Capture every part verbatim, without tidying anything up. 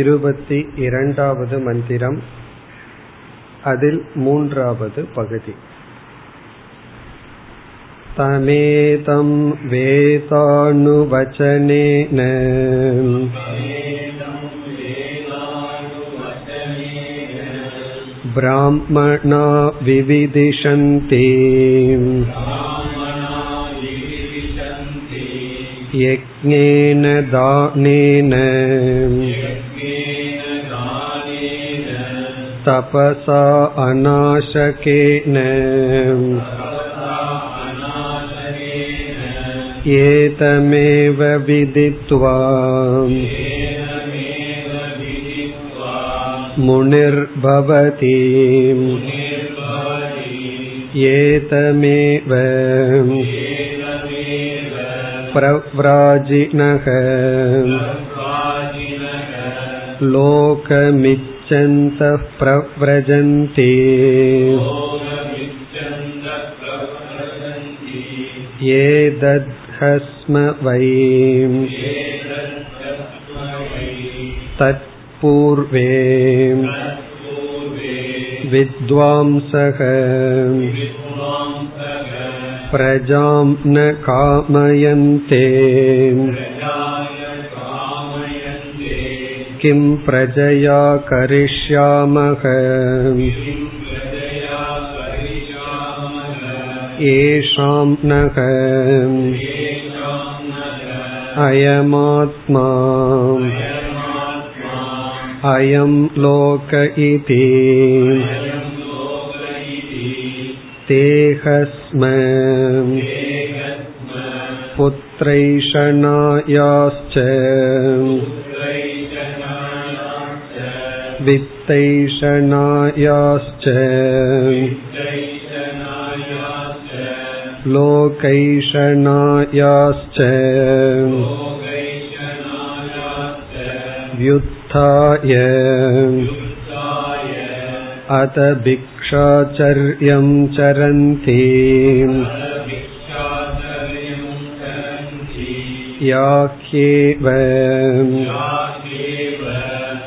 இருபத்தி இரண்டாவது மந்திரம், அதில் மூன்றாவது பகுதி. தமேதம் வேதானுவசனேன பிராமணா விவிதிஷந்தி யக்ஞேன தானேன தபஸா அநாசகேன ஏதமேவ விதித்வா முனிர் பவதி ஏதமேவ பிரவ்ராஜினஹ லோகமிச்சந்த பிரவ்ரஜந்தி ஏதத்ஹஸ்ம வை தத்பூர்வே வித்வாம்சஹ பிரஜாம் ந காமயந்தே கிம் பிரஜயா கரிஷ்யாமஹ ஏஷாம் நஹ அயமாத்மா அயம் லோக இதி தேஹஸ்ம புத்ரைஷணாயாஸ்ச வித்தைஷணாயாஸ்ச லோகைஷணாயாஸ்ச வ்யுத்தாய அத பிக் க்ஷாச்சர்யம் சரந்தி யாஹ்யேவ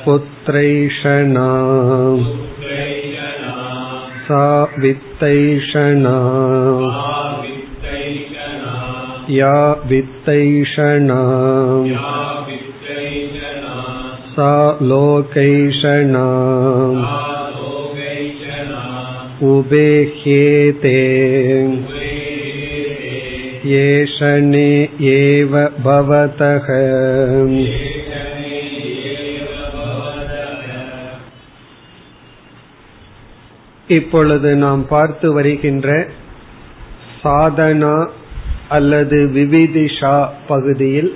புத்ரைஷணா சா வித்தைஷணா யா வித்தைஷணா சா லோகைஷணா உபேஹ்யேதே யேஷனே ஏவ பவதஹ. இப்பொழுது நாம் பார்த்து வருகின்ற சாதனா அல்லது விவிதிஷா பகுதியில்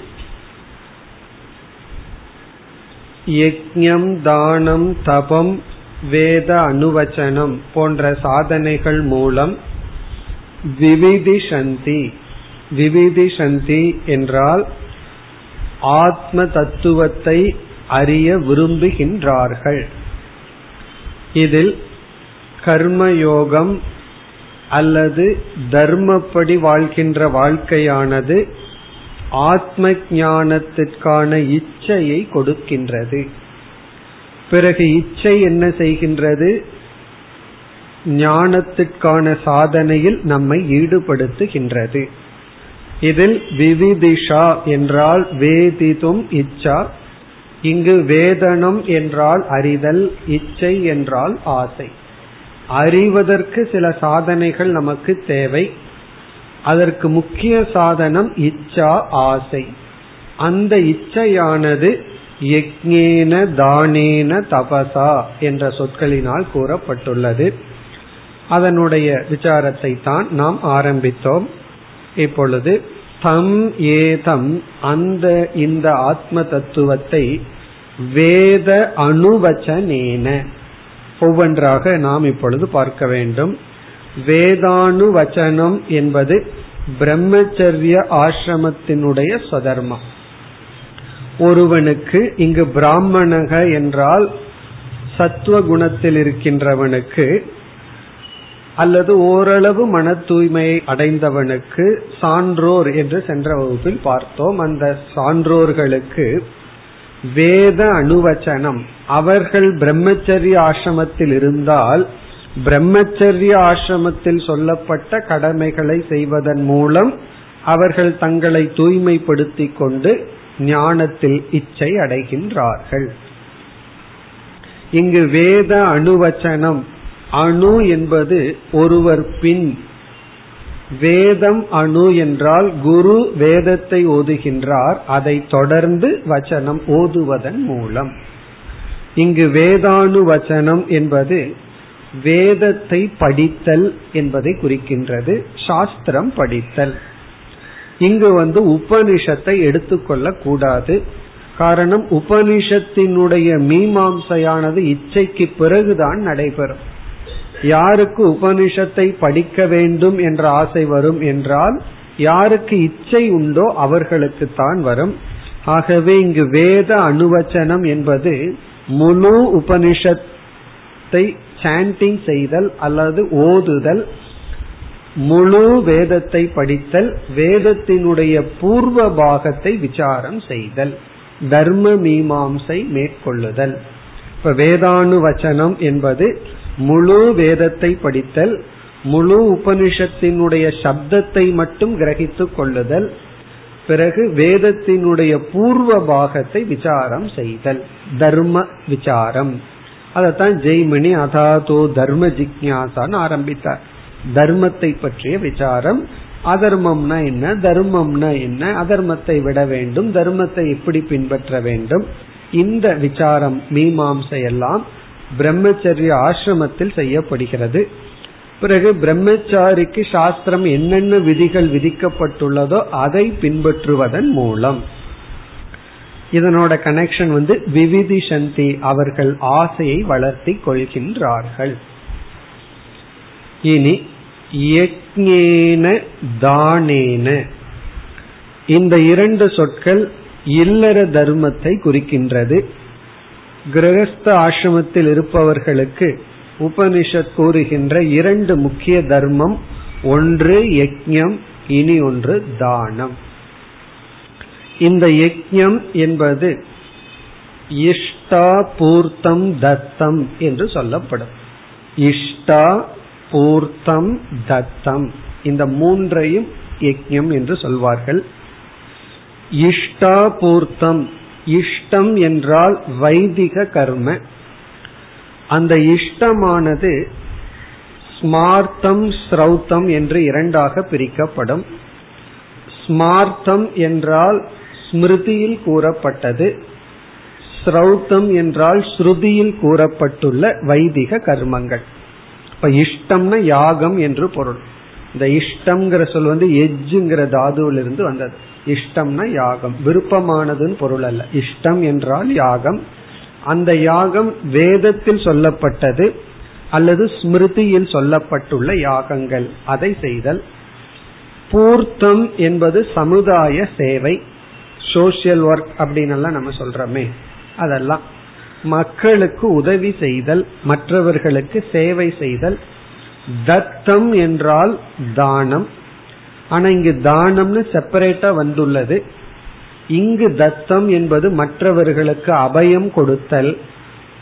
யக்ஞம், தானம், தபம், வேத அனுவச்சனம் போன்ற சாதனைகள் மூலம் விவிதிஷந்தி. விவிதிஷந்தி என்றால் ஆத்ம தத்துவத்தை அறிய விரும்புகின்றார்கள். இதில் கர்மயோகம் அல்லது தர்மப்படி வாழ்கின்ற வாழ்க்கையானது ஆத்ம ஞானத்திற்கான இச்சையை கொடுக்கின்றது. பிறகு இச்சை என்ன செய்கின்றது? ஞானத்திற்கான சாதனையில் நம்மை ஈடுபடுத்துகின்றது. இதில் விவிதிஷா என்றால் வேதிதும் இச்சா. இங்கு வேதனம் என்றால் அறிதல், இச்சை என்றால் ஆசை. அறிவதற்கு சில சாதனைகள் நமக்கு தேவை. அதற்கு முக்கிய சாதனம் இச்சா, ஆசை. அந்த இச்சையானது யக்ஞேன தானேன தபசா என்ற சொற்களினால் கூறப்பட்டுள்ளது. அதனுடைய விசாரத்தை தான் நாம் ஆரம்பித்தோம். இப்பொழுது தம் ஏதம் அந்த இந்த ஆத்ம தத்துவத்தை வேத அனுவச்சனேன ஒவ்வொன்றாக நாம் இப்பொழுது பார்க்க வேண்டும். வேதானுவச்சனம் என்பது பிரம்மச்சரிய ஆசிரமத்தினுடைய ஸ்வதர்மம். ஒருவனுக்கு, இங்கு பிராமணக என்றால் சத்துவ குணத்தில் இருக்கின்றவனுக்கு அல்லது ஓரளவு மன தூய்மையை அடைந்தவனுக்கு சான்றோர் என்று சென்ற வகுப்பில் பார்த்தோம். அந்த சான்றோர்களுக்கு வேத அனுவச்சனம். அவர்கள் பிரம்மச்சரிய ஆசிரமத்தில் இருந்தால் பிரம்மச்சரிய ஆசிரமத்தில் சொல்லப்பட்ட கடமைகளை செய்வதன் மூலம் அவர்கள் தங்களை தூய்மைப்படுத்திக் கொண்டு ஞானத்தில் இச்சை அடைகின்றார்கள். இங்கு வேத அனுவச்சனம், அணு என்பது ஒருவர் பின், வேதம் அணு என்றால் குரு வேதத்தை ஓதுகின்றார், அதை தொடர்ந்து வச்சனம் ஓதுவதன் மூலம். இங்கு வேதானு வச்சனம் என்பது வேதத்தை படித்தல் என்பதை குறிக்கின்றது, சாஸ்திரம் படித்தல். இங்கு வந்து உபனிஷத்தை எடுத்துக்கொள்ள கூடாது. காரணம், உபனிஷத்தினுடைய மீமாம்சையானது இச்சைக்கு பிறகுதான் நடைபெறும். யாருக்கு உபனிஷத்தை படிக்க வேண்டும் என்ற ஆசை வரும் என்றால், யாருக்கு இச்சை உண்டோ அவர்களுக்கு தான் வரும். ஆகவே இங்கு வேத அனுவச்சனம் என்பது முழு உபனிஷத்தை சாண்டிங் செய்தல் அல்லது ஓதுதல், முழு வேதத்தை படித்தல், வேதத்தினுடைய பூர்வ பாகத்தை விசாரம் செய்தல், தர்ம மீமாம்சை மேற்கொள்ளுதல். இப்ப வேதானுவச்சனம் என்பது முழு வேதத்தை படித்தல், முழு உபனிஷத்தினுடைய சப்தத்தை மட்டும் கிரகித்துக் கொள்ளுதல், பிறகு வேதத்தினுடைய பூர்வ பாகத்தை விசாரம் செய்தல், தர்ம விசாரம். அதத்தான் ஜெய்மணி அதாதோ தர்ம ஜிக்ஞாசான்னு ஆரம்பித்தார், தர்மத்தை பற்றிய விசாரம். அதர்மம்னா என்ன, தர்மம்னா என்ன, அதர்மத்தை விட வேண்டும், தர்மத்தை எப்படி பின்பற்ற வேண்டும், இந்த விசாரம் மீமாம்சையெல்லாம் பிரம்மச்சரிய ஆசிரமத்தில் செய்யப்படுகிறது. பிறகு பிரம்மச்சாரிக்கு சாஸ்திரம் என்னென்ன விதிகள் விதிக்கப்பட்டுள்ளதோ அதை பின்பற்றுவதன் மூலம். இதனோட கனெக்ஷன் வந்து விவிதிஷந்தி, அவர்கள் ஆசையை வளர்த்தி கொள்கின்றார்கள். இனி யக்ஞேன தானேன, இந்த இரண்டு சொற்கள் இல்லற தர்மத்தை குறிக்கின்றது. கிரகஸ்த ஆசிரமத்தில் இருப்பவர்களுக்கு உபனிஷத் கூறுகின்ற இரண்டு முக்கிய தர்மம், ஒன்று யக்ஞம், இனி ஒன்று தானம். இந்த யக்ஞம் என்பது இஷ்டா பூர்த்தம் தத்தம் என்று சொல்லப்படும். இஷ்டா பூர்த்தம் தத்தம், இந்த மூன்றையும் யக்ஞம் என்று சொல்வார்கள். இஷ்டா பூர்த்தம், இஷ்டம் என்றால் வைதிக கர்ம. அந்த இஷ்டமானது ஸ்மார்த்தம் ஸ்ரௌத்தம் என்று இரண்டாக பிரிக்கப்படும். ஸ்மார்த்தம் என்றால் ஸ்மிருதியில் கூறப்பட்டது, ஸ்ரௌத்தம் என்றால் ஸ்ருதியில் கூறப்பட்டுள்ள வைதிக கர்மங்கள். இப்ப இஷ்டம்னா யாகம் என்று பொருள். இந்த இஷ்டம்ங்கிற சொல் வந்து எஜ்ஜுங்கிற தாதுவிலிருந்து வந்தது. இஷ்டம்னா யாகம், விருப்பமானதுன்னு பொருள் அல்ல. இஷ்டம் என்றால் யாகம். அந்த யாகம் வேதத்தில் சொல்லப்பட்டது அல்லது ஸ்மிருதியில் சொல்லப்பட்டுள்ள யாகங்கள், அதை செய்தல். பூர்த்தம் என்பது சமுதாய சேவை, சோசியல் ஒர்க் அப்படின்னெல்லாம் நம்ம சொல்றோமே அதெல்லாம். மக்களுக்கு உதவி செய்தல், மற்றவர்களுக்கு சேவை செய்தல். தத்தம் என்றால் தானம். ஆனா இங்கு தானம்னு செப்பரேட்டா வந்துள்ளது. இங்கு தத்தம் என்பது மற்றவர்களுக்கு அபயம் கொடுத்தல்,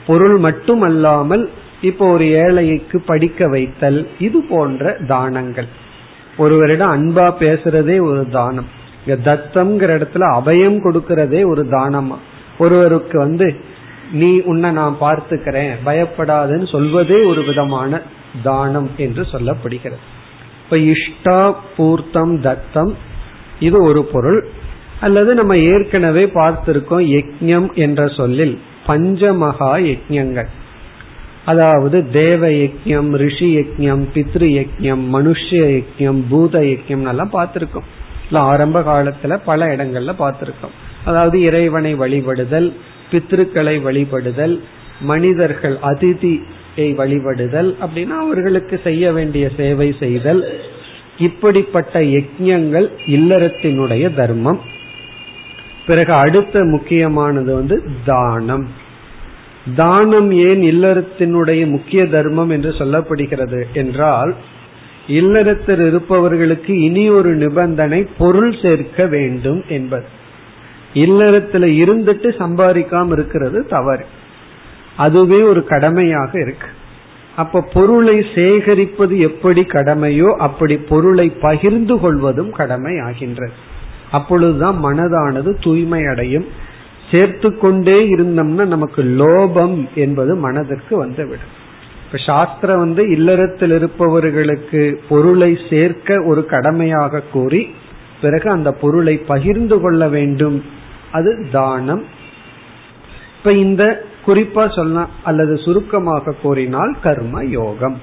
பொருள் மட்டும் அல்லாமல் இப்போ ஒரு ஏழைக்கு படிக்க வைத்தல், இது போன்ற தானங்கள். ஒருவரிடம் அன்பா பேசுறதே ஒரு தானம். இங்க தத்தம்ங்கிற இடத்துல அபயம் கொடுக்கறதே ஒரு தானமா. ஒருவருக்கு வந்து நீ உன்னை நான் பார்த்துக்கிறேன் பயப்படாதுன்னு சொல்வதே ஒரு விதமான தானம் என்று சொல்லப்படுகிறது. இப்ப இஷ்டா பூர்த்தம் தத்தம், இது ஒரு பொருள். அல்லது நம்ம ஏற்கனவே பார்த்திருக்கோம், யஜ்ஞம் என்ற சொல்லில் பஞ்சமகா யஜ்ஞங்கள், அதாவது தேவ யஜ்ஞம், ரிஷி யஜ்ஞம், பித்ரு யஜ்ஞம், மனுஷ்ய யஜ்ஞம், பூத யஜ்ஞம் எல்லாம் பார்த்திருக்கோம். ஆரம்ப காலத்துல பல இடங்கள்ல பார்த்திருக்கோம். அதாவது இறைவனை வழிபடுதல், பித்ருக்களை வழிபடுதல், மனிதர்கள் அதிதியை வழிபடுதல், அப்படின்னா அவர்களுக்கு செய்ய வேண்டிய சேவை செய்தல். இப்படிப்பட்ட யஜ்ஞங்கள் இல்லறத்தினுடைய தர்மம். பிறகு அடுத்த முக்கியமானது வந்து தானம். தானம் ஏன் இல்லறத்தினுடைய முக்கிய தர்மம் என்று சொல்லப்படுகிறது என்றால், இல்லறத்தில் இருப்பவர்களுக்கு இனி ஒரு நிபந்தனை பொருள் சேர்க்க வேண்டும் என்பது. இல்லறத்துல இருந்துட்டு சம்பாதிக்காம இருக்கிறது தவறு, அதுவே ஒரு கடமையாக இருக்கு. அப்ப பொருளை சேகரிப்பது எப்படி கடமையோ அப்படி பொருளை பகிர்ந்து கொள்வதும் கடமை ஆகின்றது. அப்பொழுதுதான் மனதானது தூய்மை அடையும். சேர்த்து கொண்டே இருந்தோம்னா நமக்கு லோபம் என்பது மனதிற்கு வந்துவிடும். இப்ப சாஸ்திரம் வந்து இல்லறத்தில் இருப்பவர்களுக்கு பொருளை சேர்க்க ஒரு கடமையாக கூறி பிறகு அந்த பொருளை பகிர்ந்து கொள்ள வேண்டும், அது தானம். இப்ப இந்த குறிப்பா சொல்ல அல்லது சுருக்கமாக கூறினால் கர்ம யோகம்,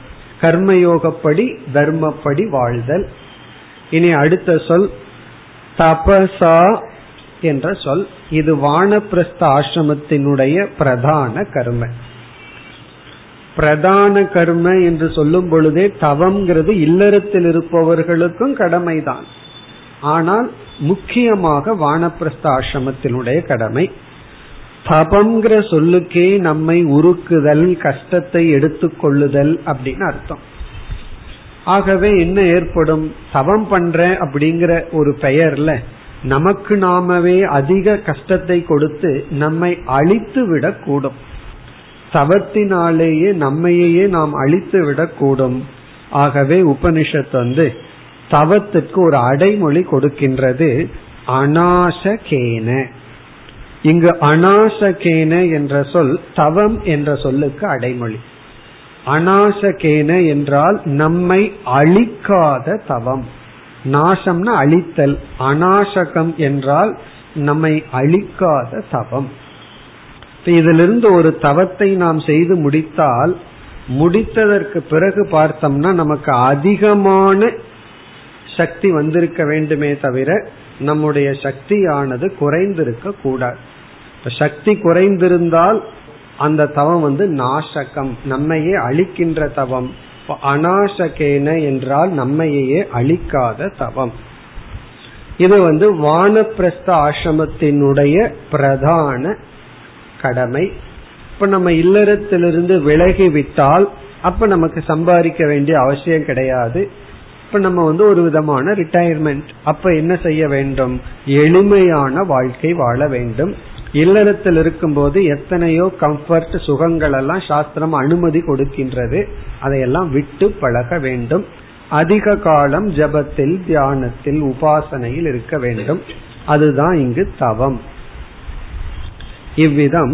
கர்மயோகப்படி தர்மப்படி வாழ்தல். இனி அடுத்த சொல் தபசா என்ற சொல். இது வானப்பிரஸ்த ஆசிரமத்தினுடைய பிரதான கர்ம. பிரதான கர்ம என்று சொல்லும் பொழுதே தவம்ங்கிறது இல்லறத்தில் இருப்பவர்களுக்கும் கடமைதான், ஆனால் முக்கியமாக வானப்பிரஸ்த ஆசிரமத்தினுடைய கடமை. தபம்ங்கிற சொல்லுக்கே நம்மை உருக்குதல், கஷ்டத்தை எடுத்துக்கொள்ளுதல் அப்படின்னு அர்த்தம். ஆகவே என்ன ஏற்படும், தவம் பண்ற அப்படிங்கிற ஒரு பெயர்ல நமக்கு நாமவே அதிக கஷ்டத்தை கொடுத்து நம்மை அழித்து விடக்கூடும். தவத்தினாலேயே நம்மையே நாம் அழித்து விடக்கூடும். ஆகவே உபனிஷத்து வந்து தவத்திற்கு ஒரு அடைமொழி கொடுக்கின்றது, அநாசகேன. இங்கு அநாசகேன என்ற சொல் தவம் என்ற சொல்லுக்கு அடைமொழி. அநாசகேன என்றால் நம்மை அழிக்காத தவம். நாசம்னா அழித்தல், அநாசகம் என்றால் நம்மை அழிக்காத தவம். இதிலிருந்து ஒரு தவத்தை நாம் செய்து முடித்தால் முடித்ததற்கு பிறகு பார்த்தோம்னா நமக்கு அதிகமான சக்தி வந்திருக்க வேண்டுமே தவிர நம்முடைய சக்தியானது குறைந்திருக்க கூடாது. சக்தி குறைந்திருந்தால் அந்த தவம் வந்து நாசகம், நம்மையே அழிக்கின்ற தவம். அநாசகேன என்றால் நம்மையே அழிக்காத தவம். இது வந்து வானப்பிரஸ்த ஆசிரமத்தினுடைய பிரதான கடமை. இப்ப நம்ம இல்லறத்திலிருந்து விலகிவிட்டால் அப்ப நமக்கு சம்பாதிக்க வேண்டிய அவசியம் கிடையாது. இப்ப நம்ம வந்து ஒரு விதமான ரிட்டையர்மெண்ட். அப்ப என்ன செய்ய வேண்டும், எளிமையான வாழ்க்கை வாழ வேண்டும். இல்லறத்தில் இருக்கும்போது எத்தனையோ கம்ஃபர்ட், சுகங்கள் எல்லாம் சாஸ்திரம் அனுமதி கொடுக்கின்றது, அதையெல்லாம் விட்டு பழக வேண்டும். அதிக காலம் ஜபத்தில், தியானத்தில், உபாசனையில் இருக்க வேண்டும். அதுதான் இங்கு தவம். இவ்விதம்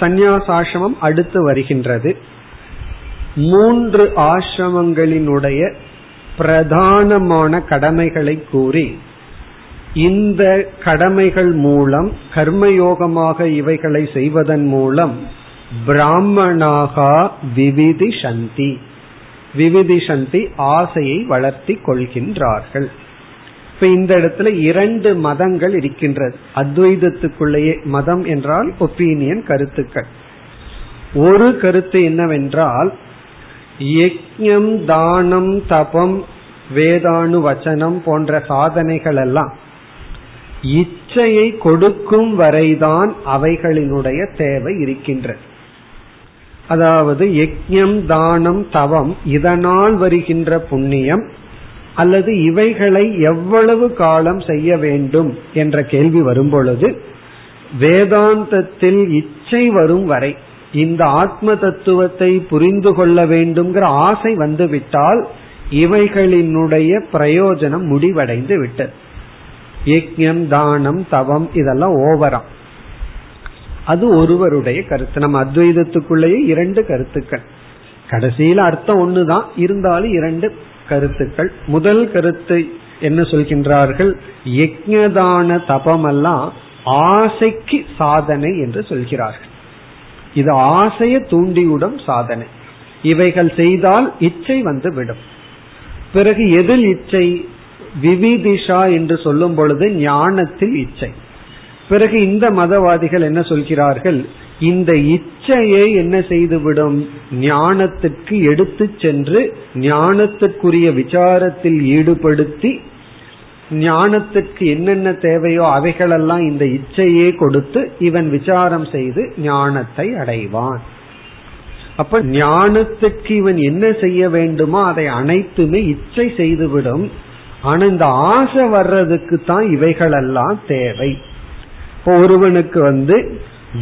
சந்நியாசாசிரமம் அடுத்து வருகின்றது. மூன்று ஆசிரமங்களினுடைய பிரதானமான கடமைகளை கூறி, இந்த கடமைகள் மூலம் கர்மயோகமாக இவைகளை செய்வதன் மூலம் பிராமணாக விவிதிஷந்தி, விவிதிஷந்தி ஆசையை வளர்த்தி கொள்கின்றார்கள். இப்ப இந்த இடத்துல இரண்டு மதங்கள் இருக்கின்றது அத்வைதத்துக்குள்ளேயே. மதம் என்றால் ஒப்பீனியன், கருத்துக்கள். ஒரு கருத்து என்னவென்றால், யஜ்ஞம், தானம், தபம், வேதானு வச்சனம் போன்ற சாதனைகள் எல்லாம் இச்சையை கொடுக்கும் வரைதான் அவைகளினுடைய தேவை இருக்கின்றது. அதாவது யஜ்ஞம், தானம், தவம் இதனால் வருகின்ற புண்ணியம் அல்லது இவைகளை எவ்வளவு காலம் செய்ய வேண்டும் என்ற கேள்வி வரும் பொழுது, வேதாந்தத்தில் இச்சை வரும் வரை, இந்த ஆத்ம தத்துவத்தை புரிந்து கொள்ள வேண்டும்ங்கிற ஆசை வந்துவிட்டால் இவைகளினுடைய பிரயோஜனம் முடிவடைந்து விட்டது. யஜ்ஞம், தானம், தவம் இதெல்லாம் ஓவரா. அது ஒருவருடைய கருத்து. நம்ம அத்வைதத்துக்குள்ளேயே இரண்டு கருத்துக்கள். கடைசியில அர்த்தம் ஒண்ணுதான், இருந்தாலும் இரண்டு கருத்துக்கள். முதல் கருத்து என்ன சொல்கின்றார்கள், யஜ்ஞதான தபமெல்லாம் ஆசைக்கு சாதனை என்று சொல்கிறார்கள். இது ஆசையை தூண்டிவிடும் சாதனை. இவைகள் செய்தால் இச்சை வந்து விடும். பிறகு எதில் இச்சை, விவிதிஷா என்று சொல்லும் பொழுது ஞானத்தில் இச்சை. பிறகு இந்த மதவாதிகள் என்ன சொல்கிறார்கள், இந்த இச்சையை என்ன செய்துவிடும், ஞானத்திற்கு எடுத்து சென்று ஞானத்திற்குரிய விசாரத்தில் ஈடுபடுத்தி, ஞானத்துக்கு என்னென்ன தேவையோ அவைகளெல்லாம் இந்த இச்சையே கொடுத்து இவன் விசாரம் செய்து ஞானத்தை அடைவான். அப்ப ஞானத்துக்கு இவன் என்ன செய்ய வேண்டுமோ அதை அனைத்துமே இச்சை செய்துவிடும். ஆனா இந்த ஆசை வர்றதுக்கு தான் இவைகளெல்லாம் தேவை. இப்போ ஒருவனுக்கு வந்து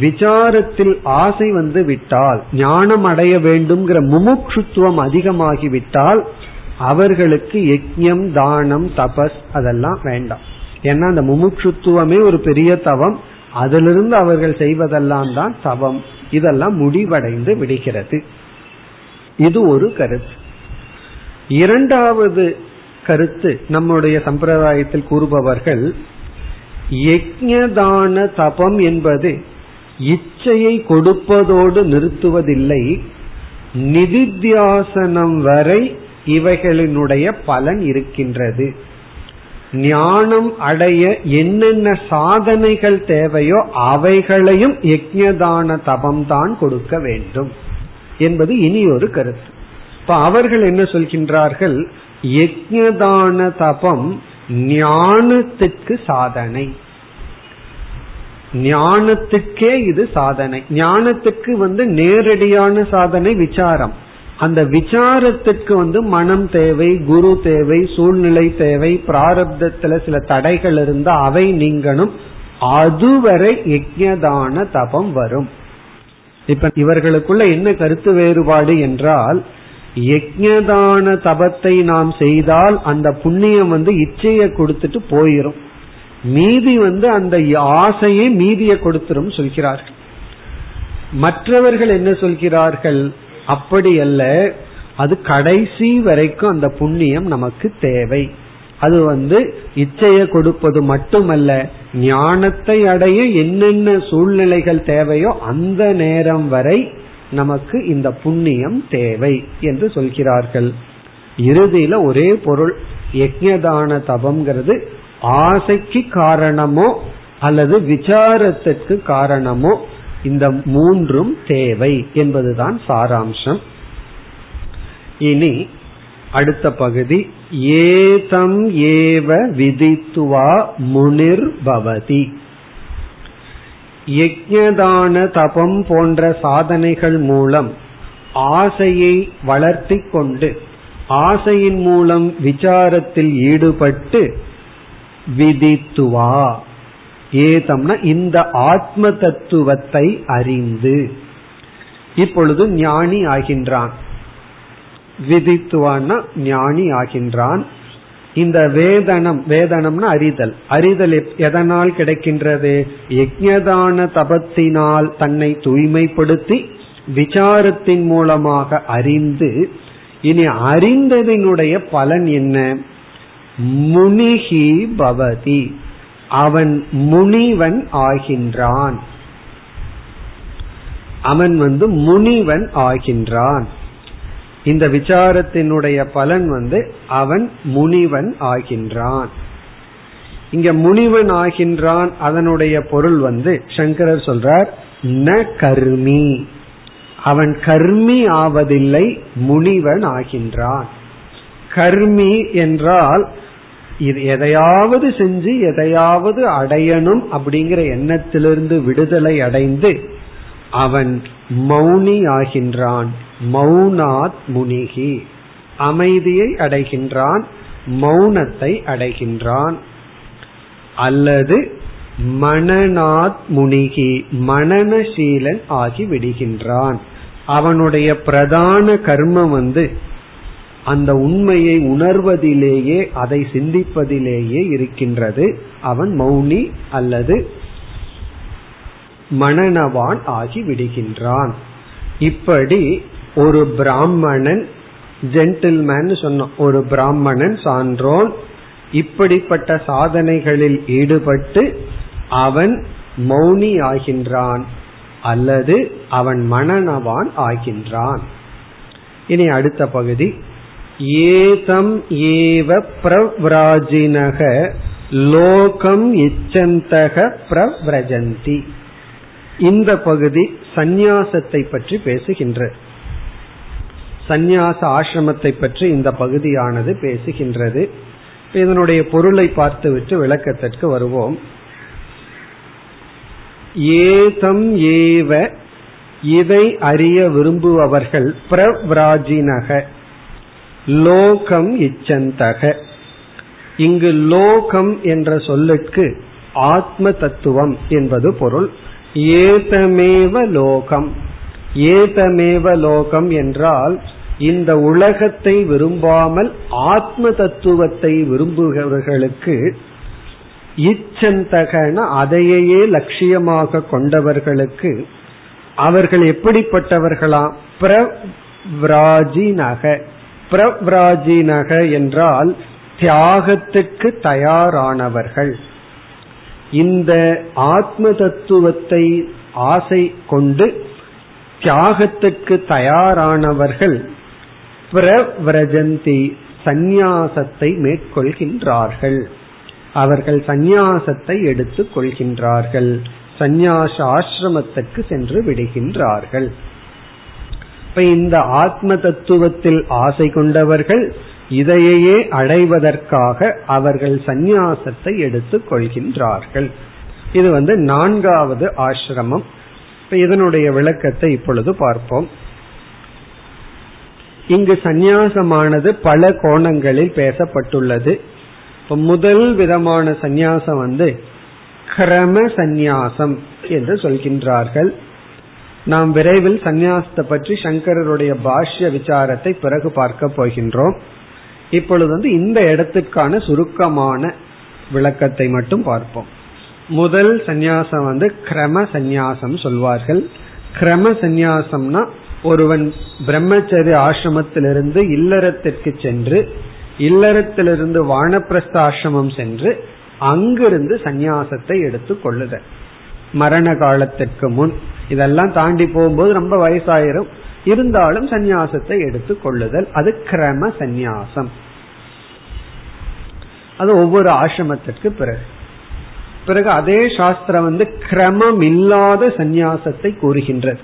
விசாரத்தில் ஆசை வந்து விட்டால், ஞானம் அடைய வேண்டும்ங்கிற முமுட்சுத்துவம் அதிகமாகிவிட்டால் அவர்களுக்கு யஜ்ஞம், தானம், தபஸ் அதெல்லாம் வேண்டாம். ஏன்னா அந்த முமுட்சுத்துவமே ஒரு பெரிய தவம், அதிலிருந்து அவர்கள் செய்வதெல்லாம் தான் தவம், இதெல்லாம் முடிவடைந்து விடுகிறது. இது ஒரு கருத்து. இரண்டாவது கருத்து நம்முடைய சம்பிரதாயத்தில் கூறுபவர்கள், யஜ்ஞதான தபம் என்பது இச்சையை கொடுப்பதோடு நிறுத்துவதில்லை, நிதித்தியாசனம் வரை இவைகளினுடைய பலன் இருக்கின்றது. ஞானம் அடைய என்னென்ன சாதனைகள் தேவையோ அவைகளையும் யஜ்ஞதான தபம் தான் கொடுக்க வேண்டும் என்பது இனி ஒரு கருத்து. இப்ப அவர்கள் என்ன சொல்கின்றார்கள், யஜ்ஞதான தபம் ஞானத்திற்கு சாதனை, ஞானத்துக்கே இது சாதனை. ஞானத்துக்கு வந்து நேரடியான சாதனை விசாரம், அந்த விசாரத்துக்கு வந்து மனம் தேவை, குரு தேவை, சூழ்நிலை தேவை, பிராரப்தத்துல சில தடைகள் இருந்தா அவை நீங்கணும், அதுவரை யஜ்ஞதான தபம் வரும். இப்ப இவர்களுக்குள்ள என்ன கருத்து வேறுபாடு என்றால், யஜ்ஞதான தபத்தை நாம் செய்தால் அந்த புண்ணியம் வந்து இச்சையை கொடுத்துட்டு போயிரும், மீதி வந்து அந்த ஆசையை மீதியை கொடுத்துரும் சொல்கிறார்கள். மற்றவர்கள் என்ன சொல்கிறார்கள், அப்படி அல்ல, அது கடைசி வரைக்கும் அந்த புண்ணியம் நமக்கு தேவை, அது வந்து இச்சையை கொடுப்பது மட்டுமல்ல, ஞானத்தை அடைய என்னென்ன சூழ்நிலைகள் தேவையோ அந்த நேரம் வரை நமக்கு இந்த புண்ணியம் தேவை என்று சொல்கிறார்கள். இறுதியில ஒரே பொருள், யஜ்ஞதான தபம்ங்கிறது ஆசைக்கு காரணமோ அல்லது விசாரத்திற்கு காரணமோ இந்த மூன்றும் தேவை என்பதுதான் சாராம்சம். இனி அடுத்த பகுதி, ஏதம் ஏவ விதித்துவா முனிர் பவதி. யஜ்ஞதான தபம் போன்ற சாதனைகள் மூலம் ஆசையை வளர்த்தி கொண்டு, ஆசையின் மூலம் விசாரத்தில் ஈடுபட்டு, விதித்துவா ஏதம்னா இந்த ஆத்ம தத்துவத்தை அறிந்து இப்பொழுது ஞானி ஆகின்றான். விதித்துவான்னா ஞானி ஆகின்றான். இந்த வேதனம், வேதனம்னா அறிதல், அறிதல் எதனால் கிடைக்கின்றது, யஜ்ஞதான தபத்தினால் தன்னை தூய்மைப்படுத்தி விசாரத்தின் மூலமாக அறிந்து, இனி அறிந்ததினுடைய பலன் என்ன, முனிஹி பவதி அவன் முனிவன் ஆகின்றான், அவன் வந்து முனிவன் ஆகின்றான். இந்த விசாரத்தினுடைய பலன் வந்து அவன் முனிவன் ஆகின்றான். இங்க முனிவன் ஆகின்றான் அதனுடைய பொருள் வந்து சங்கரர் சொல்றார், ந கர்மி அவன் கர்மி ஆவதில்லை, முனிவன் ஆகின்றான். கர்மி என்றால் இது எதையாவது செஞ்சு எதையாவது அடையணும் அப்படிங்கிற எண்ணத்திலிருந்து விடுதலை அடைந்து அவன் மௌனி ஆகின்றான். மௌனாத் முனிகி அமைதியை அடைகின்றான், மௌனத்தை அடைகின்றான். அல்லது மனநாத் முனிகி மனநசீலன் ஆகி விடுகின்றான். அவனுடைய பிரதான கர்மம் வந்து அந்த உண்மையை உணர்வதிலேயே, அதை சிந்திப்பதிலேயே இருக்கின்றது. அவன் மௌனி அல்லது மனனவான் ஆகி விடுகின்றான். இப்படி ஒரு பிராமணன், ஜென்டில்மேன் சொன்னோம், ஒரு பிராமணன் சான்றோன் இப்படிப்பட்ட சாதனைகளில் ஈடுபட்டு அவன் மௌனி ஆகின்றான் அல்லது அவன் மனனவான் ஆகின்றான். இனி அடுத்த பகுதி, ஏதம் ஏவ பிரவ்ராஜினக லோகம் இச்சந்தக பிரவ்ரஜந்தி. இந்த பகுதி சந்நியாசத்தை பற்றி பேசுகின்றது, சந்நியாச ஆசிரமத்தை பற்றி இந்த பகுதியானது பேசுகின்றது. இதனுடைய பொருளை பார்த்துவிட்டு விளக்கத்திற்கு வருவோம். ஏதம் ஏவ இதை அறிய விரும்புபவர்கள், பிரவ்ராஜினக லோகம் இச்சந்தக, இங்கு லோகம் என்ற சொல்லுக்கு ஆத்ம தத்துவம் என்பது பொருள். ஏதமேவ லோகம், ஏதமேவ லோகம் என்றால் இந்த உலகத்தை விரும்பாமல் ஆத்ம தத்துவத்தை விரும்புகிறவர்களுக்கு, இச்சந்தகன அதையே லட்சியமாக கொண்டவர்களுக்கு அவர்கள் எப்படிப்பட்டவர்களாம்? பிரவ்ராஜினக, பிரவ்ராஜினக என்றால் தியாகத்துக்கு தயாரானவர்கள். இந்த ஆத்ம தத்துவத்தை ஆசை கொண்டு தியாகத்துக்கு தயாரானவர்கள் பிரவ்ரஜந்தி சந்நியாசத்தை மேற்கொள்கின்றார்கள், அவர்கள் சந்நியாசத்தை எடுத்துக் கொள்கின்றார்கள், சந்நியாச ஆசிரமத்துக்கு சென்று விடுகின்றார்கள். இப்ப இந்த ஆத்ம தத்துவத்தில் ஆசை கொண்டவர்கள் இதையே அடைவதற்காக அவர்கள் சந்நியாசத்தை எடுத்துக் கொள்கின்றார்கள். இது வந்து நான்காவது ஆசிரமம். இதனுடைய விளக்கத்தை இப்பொழுது பார்ப்போம். இங்கு சந்நியாசமானது பல கோணங்களில் பேசப்பட்டுள்ளது. முதல் விதமான சந்நியாசம் வந்து கிரம சந்நியாசம் என்று சொல்கின்றார்கள். நாம் விரைவில் சந்நியாசத்தை பற்றி சங்கரருடைய பாஷ்ய விசாரத்தை பிறகு பார்க்க போகின்றோம். இப்பொழுது வந்து இந்த இடத்துக்கான சுருக்கமான விளக்கத்தை மட்டும் பார்ப்போம். முதல் சந்நியாசம் வந்து கிரம சந்நியாசம் சொல்வார்கள். கிரம சந்நியாசம்னா ஒருவன் பிரம்மச்சரிய ஆசிரமத்திலிருந்து இல்லறத்திற்கு சென்று, இல்லறத்திலிருந்து வானப்பிரஸ்த ஆசிரமம் சென்று அங்கிருந்து சந்நியாசத்தை எடுத்து கொள்ளுதல் மரண காலத்திற்கு முன். இதெல்லாம் தாண்டி போகும்போது ரொம்ப வயசாயிரும், இருந்தாலும் சந்நியாசத்தை எடுத்து கொள்ளுதல், அது கிரம சந்நியாசம். அது ஒவ்வொரு ஆசிரமத்திற்கு பிறகு பிறகு அதே சாஸ்திரம் வந்து கிரமம் இல்லாத சந்நியாசத்தை கூறுகின்றது.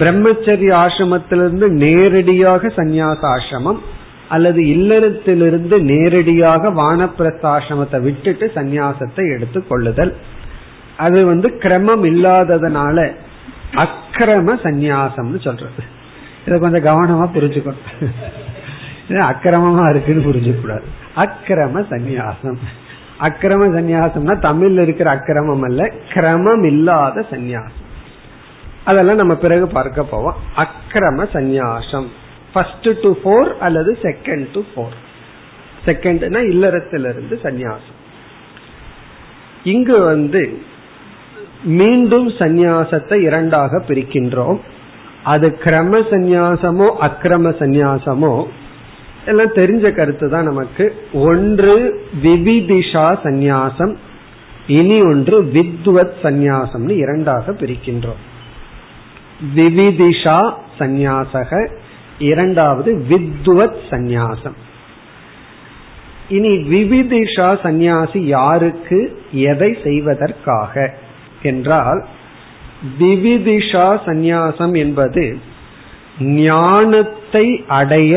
பிரம்மச்சரிய ஆசிரமத்திலிருந்து நேரடியாக சந்நியாச ஆசிரமம் அல்லது இல்லறத்திலிருந்து நேரடியாக வானப்பிரஸ்த ஆசிரமத்தை விட்டுட்டு சந்நியாசத்தை எடுத்து கொள்ளுதல், அது வந்து கிரமம் இல்லாததுனால அக்கிரம சந்நியாசம்னு சொல்றது. இதை கொஞ்சம் கவனமா புரிஞ்சுக்கணும், அக்கிரமமா இருக்குன்னு புரிஞ்சுக்கூடாது. அக்கிரம சந்நியாசம், அக்கிரம சந்நியாசம்னா தமிழ்ல இருக்கிற அக்கிரமம் அல்ல, கிரமம் இல்லாத சந்நியாசம். அதெல்லாம் நம்ம பிறகு பார்க்க போவோம். அக்கிரம சந்நியாசம் ஃபர்ஸ்ட் டு ஃபோர் அல்லது செகண்ட் டு ஃபோர். செகண்ட்னா இல்லறத்திலிருந்து சந்நியாசம். இங்கு வந்து மீண்டும் சந்நியாசத்தை இரண்டாக பிரிக்கின்றோம். அது கிரம சந்நியாசமோ அக்கிரம சந்நியாசமோ எல்லாம் தெரிஞ்ச கருத்து தான் நமக்கு. ஒன்று விவிதிஷா சந்நியாசம், இனி ஒன்று வித்வத் சந்நியாசம்னு இரண்டாக பிரிக்கின்றோம். விவிதிஷா சந்நியாசக, இரண்டாவது வித்வத் சந்நியாசம். இனி விவிதிஷா சந்நியாசி யாருக்கு, எதை செய்வதற்காக என்றால், விவிதிஷா சந்நியாசம் என்பது ஞானத்தை அடைய,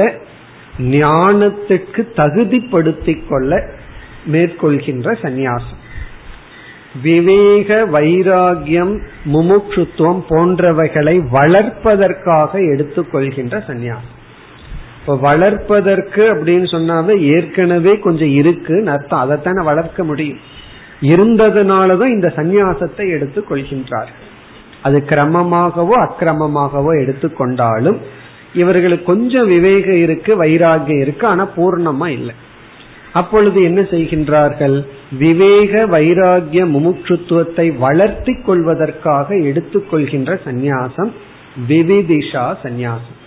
ஞானத்துக்கு தகுதிப்படுத்திக் கொள்ள மேற்கொள்கின்ற சந்நியாசம். விவேக வைராகியம் முமுட்சுத்துவம் போன்றவைகளை வளர்ப்பதற்காக எடுத்துக்கொள்கின்ற சந்நியாசம். இப்போ வளர்ப்பதற்கு அப்படின்னு சொன்னாவே ஏற்கனவே கொஞ்சம் இருக்குன்னு அர்த்தம், அதைத்தானே வளர்க்க முடியும். இருந்ததுனாலதான் இந்த சந்நியாசத்தை எடுத்துக் கொள்கின்றார். அது கிரமமாகவோ அக்கிரமமாகவோ எடுத்துக்கொண்டாலும் இவர்களுக்கு கொஞ்சம் விவேகம் இருக்கு, வைராகியம் இருக்கு, ஆனா பூர்ணமா இல்லை. அப்பொழுது என்ன செய்கின்றார்கள், விவேக வைராகிய முமுட்சுத்துவத்தை வளர்த்தி கொள்வதற்காக எடுத்துக்கொள்கின்ற சந்நியாசம் விவிதிஷா சந்நியாசம்.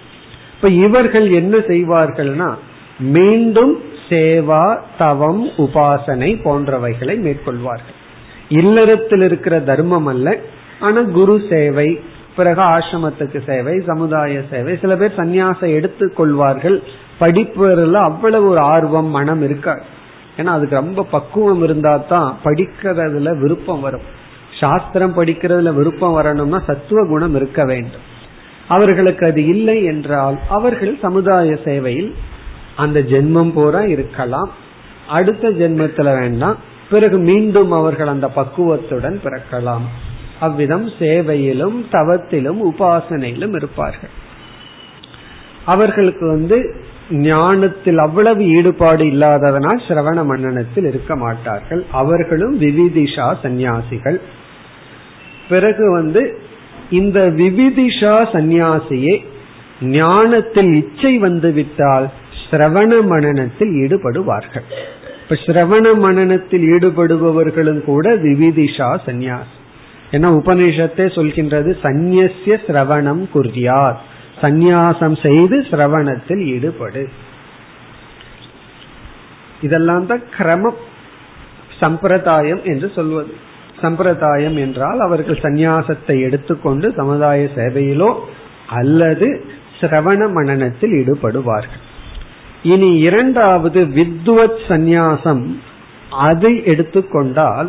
இப்ப இவர்கள் என்ன செய்வார்கள்னா மீண்டும் சேவா தவம் உபாசனை போன்றவைகளை மேற்கொள்வார்கள். இல்லறத்தில் இருக்கிற தர்மம் அல்ல, ஆனா குரு சேவை, பிறகு ஆசிரமத்துக்கு சேவை, சமுதாய சேவை. சில பேர் சந்நியாசம் எடுத்துக் கொள்வார்கள், படிப்புல அவ்வளவு ஒரு ஆர்வம் மனம் இருக்காது, ஏன்னா அதுக்கு ரொம்ப பக்குவம் இருந்தா தான் படிக்கிறதுல விருப்பம் வரும். சாஸ்திரம் படிக்கிறதுல விருப்பம் வரணும்னா சத்துவ குணம் இருக்க வேண்டும். அவர்களுக்கு அது இல்லை என்றால் அவர்கள் சமுதாய சேவையில் அந்த ஜென்மம் போற இருக்கலாம், அடுத்த ஜென்மத்துல வேண்டாம், பிறகு மீண்டும் அவர்கள் அந்த பக்குவத்துடன் பிறக்கலாம். அவ்விதம் சேவையிலும் தவத்திலும் உபாசனையிலும் இருப்பார்கள். அவர்களுக்கு வந்து ஞானத்தில் அவ்வளவு ஈடுபாடு இல்லாததனால் சிரவண மன்னனத்தில் இருக்க மாட்டார்கள். அவர்களும் விவிதிஷா சந்நியாசிகள். பிறகு வந்து இந்த விவிதிஷா சந்நியாசியே ஞானத்தில் இச்சை வந்துவிட்டால் சிரவண மனனத்தில் ஈடுபடுவார்கள். இப்ப சிரவண மனனத்தில் ஈடுபடுபவர்களும் கூட விவிதிஷா சந்நியாசி. ஏன்னா உபநிஷத்தை சொல்கின்றது சந்நியசிய சிரவணம் குர்யாத், சந்நியாசம் செய்து சிரவணத்தில் ஈடுபடு. இதெல்லாம் தான் கிரம சம்பிரதாயம் என்று சொல்வது. சம்பிரதாயம் என்றால் அவர்கள் சந்நியாசத்தை எடுத்துக்கொண்டு சமுதாய சேவையிலோ அல்லது சிரவண மனனத்தில் ஈடுபடுவார்கள். இனி இரண்டாவது வித்வத் சந்நியாசம். அதை எடுத்துக்கொண்டால்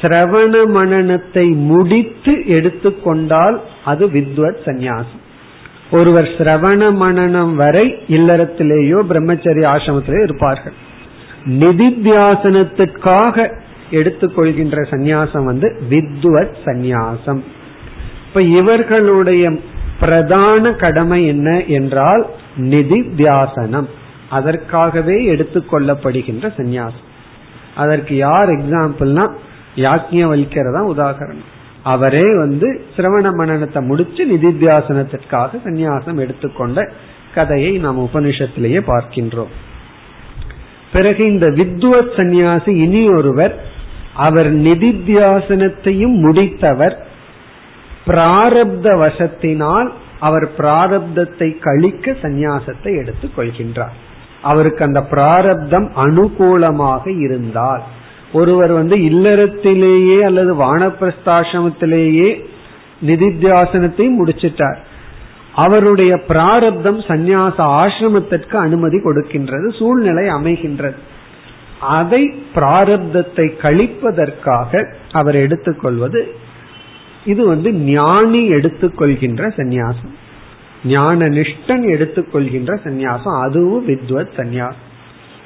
சிரவண மனனத்தை முடித்து எடுத்துக்கொண்டால் அது வித்வத் சந்நியாசம். ஒருவர் சிரவண மனனம் வரை இல்லறத்திலேயோ பிரம்மச்சரிய ஆசிரமத்திலேயோ இருப்பார்கள். நிதித்தியாசனத்திற்காக எடுத்துக்கொள்கின்ற சந்நியாசம் வந்து வித்வத் சந்நியாசம். இப்ப இவர்களுடைய பிரதான கடமை என்ன என்றால் நிதித்தியாசனம். அதற்காகவே எடுத்துக்கொள்ளப்படுகின்ற சந்நியாசம். அதற்கு யார் எக்ஸாம்பிள்னா யாக்ஞவல்க்யர் தான் உதாரணம். அவரே வந்து சிரவண மனனத்தை முடிச்சு நிதித்தியாசனத்திற்காக சந்நியாசம் எடுத்துக்கொண்ட கதையை நாம் உபனிஷத்திலேயே பார்க்கின்றோம். பிறகு இந்த வித்வத் சந்நியாசி இனி ஒருவர், அவர் நிதித்தியாசனத்தையும் முடித்தவர். பிராரப்த வசத்தினால் அவர் பிராரப்தத்தை கழிக்க சந்நியாசத்தை எடுத்துக் கொள்கின்றார். அவருக்கு அந்த பிராரப்தம் அனுகூலமாக இருந்தால். ஒருவர் வந்து இல்லறத்திலேயே அல்லது வானப்பிரஸ்தாசிரமத்திலேயே நிதித்தியாசனத்தையும் முடிச்சிட்டார். அவருடைய பிராரப்தம் சந்நியாச ஆசிரமத்திற்கு அனுமதி கொடுக்கின்றது, சூழ்நிலை அமைகின்றது. அதை பிராரப்தத்தை கழிப்பதற்காக அவர் எடுத்துக்கொள்வது இது வந்து ஞானி எடுத்துக்கொள்கின்ற சந்நியாசம், ஞான நிஷ்டன் எடுத்துக்கொள்கின்ற சந்நியாசம். அதுவும் வித்வத் சந்நியாசம்.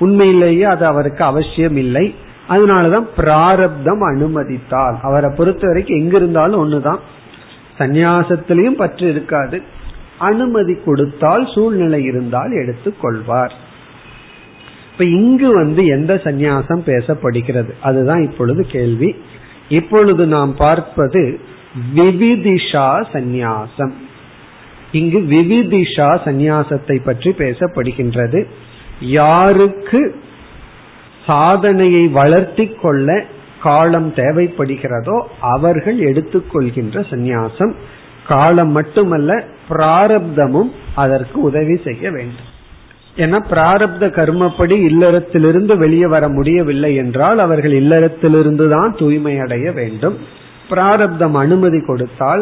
உண்மையிலேயே அது அவருக்கு அவசியம் இல்லை. அதனாலதான் பிராரப்தம் அனுமதித்தால். அவரை பொறுத்த வரைக்கும் எங்கிருந்தாலும் ஒண்ணுதான், சந்நியாசத்திலையும் பற்று இருக்காது. அனுமதி கொடுத்தால், சூழ்நிலை இருந்தால் எடுத்துக்கொள்வார். இப்ப இங்கு வந்து எந்த சந்நியாசம் பேசப்படுகிறது அதுதான் இப்பொழுது கேள்வி. இப்பொழுது நாம் பார்ப்பது விவிதிஷா சந்நியாசம். இங்கு விவிதிஷா சந்நியாசத்தை பற்றி பேசப்படுகின்றது. யாருக்கு சாதனையை வளர்த்தி கொள்ள காலம் தேவைப்படுகிறதோ அவர்கள் எடுத்துக்கொள்கின்ற சந்நியாசம். காலம் மட்டுமல்ல, பிராரப்தமும் அதற்கு உதவி செய்ய வேண்டும். ஏன்னா பிராரப்த கர்மப்படி இல்லறத்திலிருந்து வெளியே வர முடியவில்லை என்றால் அவர்கள் இல்லறத்திலிருந்து தான் தூய்மை அடைய வேண்டும். பிராரப்தம் அனுமதி கொடுத்தால்,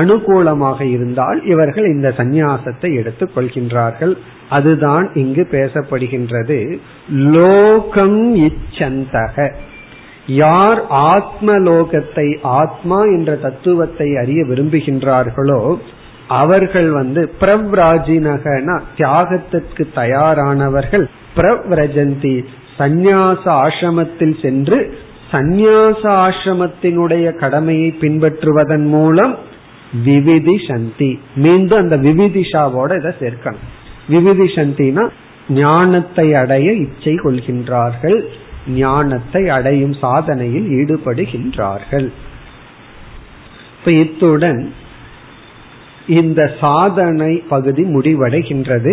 அனுகூலமாக இருந்தால் இவர்கள் இந்த சந்நியாசத்தை எடுத்துக் கொள்கின்றார்கள். அதுதான் இங்கு பேசப்படுகின்றது. லோகம் இச்சந்தக, யார் ஆத்மலோகத்தை, ஆத்மா என்ற தத்துவத்தை அறிய விரும்புகின்றார்களோ அவர்கள் வந்து பிரவ்ராஜினகனா தியாகத்திற்கு தயாரானவர்கள். பிரவ்ரஜந்தி சந்நியாச ஆசிரமத்தில் சென்று சந்நியாச ஆசிரமத்தினுடைய கடமையை பின்பற்றுவதன் மூலம் விவிதிஷந்தி. மீண்டும் அந்த விவிதிஷாவோட இதை சேர்க்கணும். விவிதிஷந்தினா ஞானத்தை அடைய இச்சை கொள்கின்றார்கள், ஞானத்தை அடையும் சாதனையில் ஈடுபடுகின்றார்கள். இப்ப இத்துடன் இந்த சாதனை பகுதி முடிவடைகின்றது.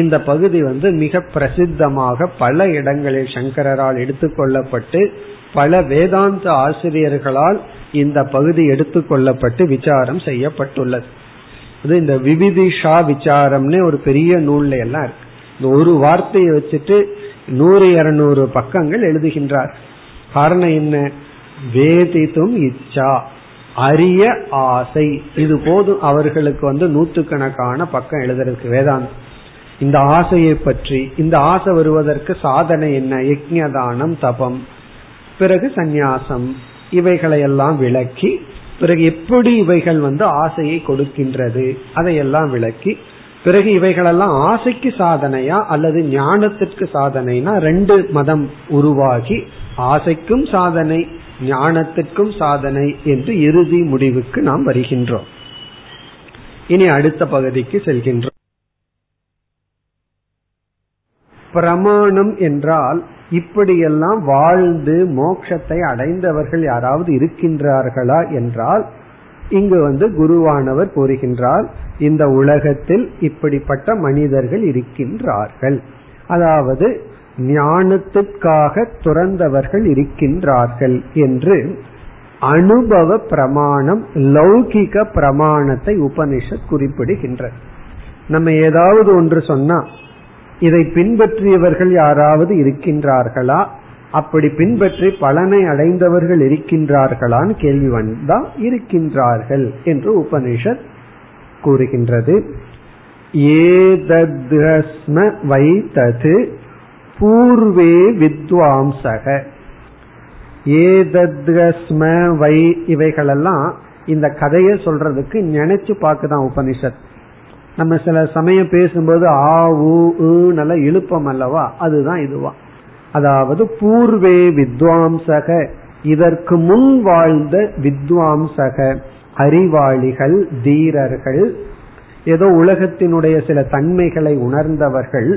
இந்த பகுதி வந்து மிக பிரசித்தமாக பல இடங்களில் சங்கரால் எடுத்துக்கொள்ளப்பட்டு பல வேதாந்த ஆசிரியர்களால் இந்த பகுதி எடுத்துக்கொள்ளப்பட்டு விசாரம் செய்யப்பட்டுள்ளது. அது இந்த விவிதிஷா விசாரம்னு ஒரு பெரிய நூல்ல எல்லாம் இருக்கு. இந்த ஒரு வார்த்தையை வச்சுட்டு நூறு இருநூறு பக்கங்கள் எழுதுகின்றார். காரணம் என்ன? வேதித்தும் இச்சா, அரிய ஆசை, இது போதும் அவர்களுக்கு. வந்து நூற்றுக்கணக்கான பக்கம் எழுதுறதுக்கு வேதாந்தம். இந்த ஆசையை பற்றி, இந்த ஆசை வருவதற்கு சாதனை என்ன, யஜ்ஞதானம், தபம், பிறகு சந்நியாசம், இவைகளையெல்லாம் விளக்கி, பிறகு எப்படி இவைகள் வந்து ஆசையை கொடுக்கின்றது அதையெல்லாம் விளக்கி, பிறகு இவைகளெல்லாம் ஆசைக்கு சாதனையா அல்லது ஞானத்திற்கு சாதனைனா ரெண்டு மதம் உருவாகி ஆசைக்கும் சாதனை ஞானத்திற்கும் சாதனை என்று இறுதி முடிவுக்கு நாம் வருகின்றோம். இனி அடுத்த பகுதிக்கு செல்கின்றோம். பிரமாணம் என்றால் இப்படியெல்லாம் வாழ்ந்து மோட்சத்தை அடைந்தவர்கள் யாராவது இருக்கின்றார்களா என்றால் இங்கு வந்து குருவானவர் கூறுகின்றார், இந்த உலகத்தில் இப்படிப்பட்ட மனிதர்கள் இருக்கின்றார்கள், அதாவது ஞானத்திற்காக துறந்தவர்கள் இருக்கின்றார்கள் என்று அனுபவ பிரமாணம், லௌகிக பிரமாணத்தை உபனிஷத் குறிப்பிடுகின்றது. நம்ம ஏதாவது ஒன்று சொன்னா இதை பின்பற்றியவர்கள் யாராவது இருக்கின்றார்களா, அப்படி பின்பற்றி பலனை அடைந்தவர்கள் இருக்கின்றார்களான்னு கேள்வி வந்தா இருக்கின்றார்கள் என்று உபனிஷத் கூறுகின்றது. ஏதத்ஸ்ம வைதது பூர்வே வித்வாம்சக, ஏதத்ஸ்ம வை இவைகளெல்லாம் இந்த கதையை சொல்றதுக்கு நினைச்சு பார்க்கதான் உபனிஷத். நம்ம சில சமயம் பேசும்போது ஆ ஊ நல்ல இழுப்பம் அல்லவா, அதுதான் இதுவா. அதாவது பூர்வே வித்வாம்சக, இதற்கு முன் வாழ்ந்த வித்வாம்சக அறிவாளிகள் தீரர்கள், ஏதோ உலகத்தினுடைய சில தன்மைகளை உணர்ந்தவர்கள்.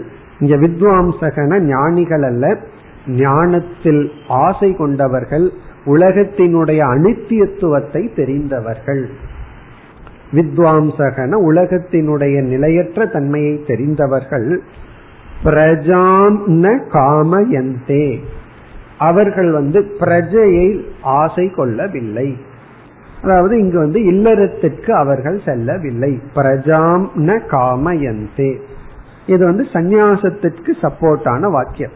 இங்க வித்வாம்சகன ஞானிகள் அல்ல, ஞானத்தில் ஆசை கொண்டவர்கள், உலகத்தினுடைய அனித்தியத்துவத்தை தெரிந்தவர்கள். வித்வாம்சகன உலகத்தினுடைய நிலையற்ற தன்மையை தெரிந்தவர்கள். பிரஜாம் ந காமயந்தே, அவர்கள் வந்து பிரஜையை ஆசை கொள்ளவில்லை, அதாவது இங்கு வந்து இல்லறத்திற்கு அவர்கள் செல்லவில்லை. பிரஜாம் ந காமயந்தே இது வந்து சந்நியாசத்திற்கு சப்போர்ட்டான வாக்கியம்.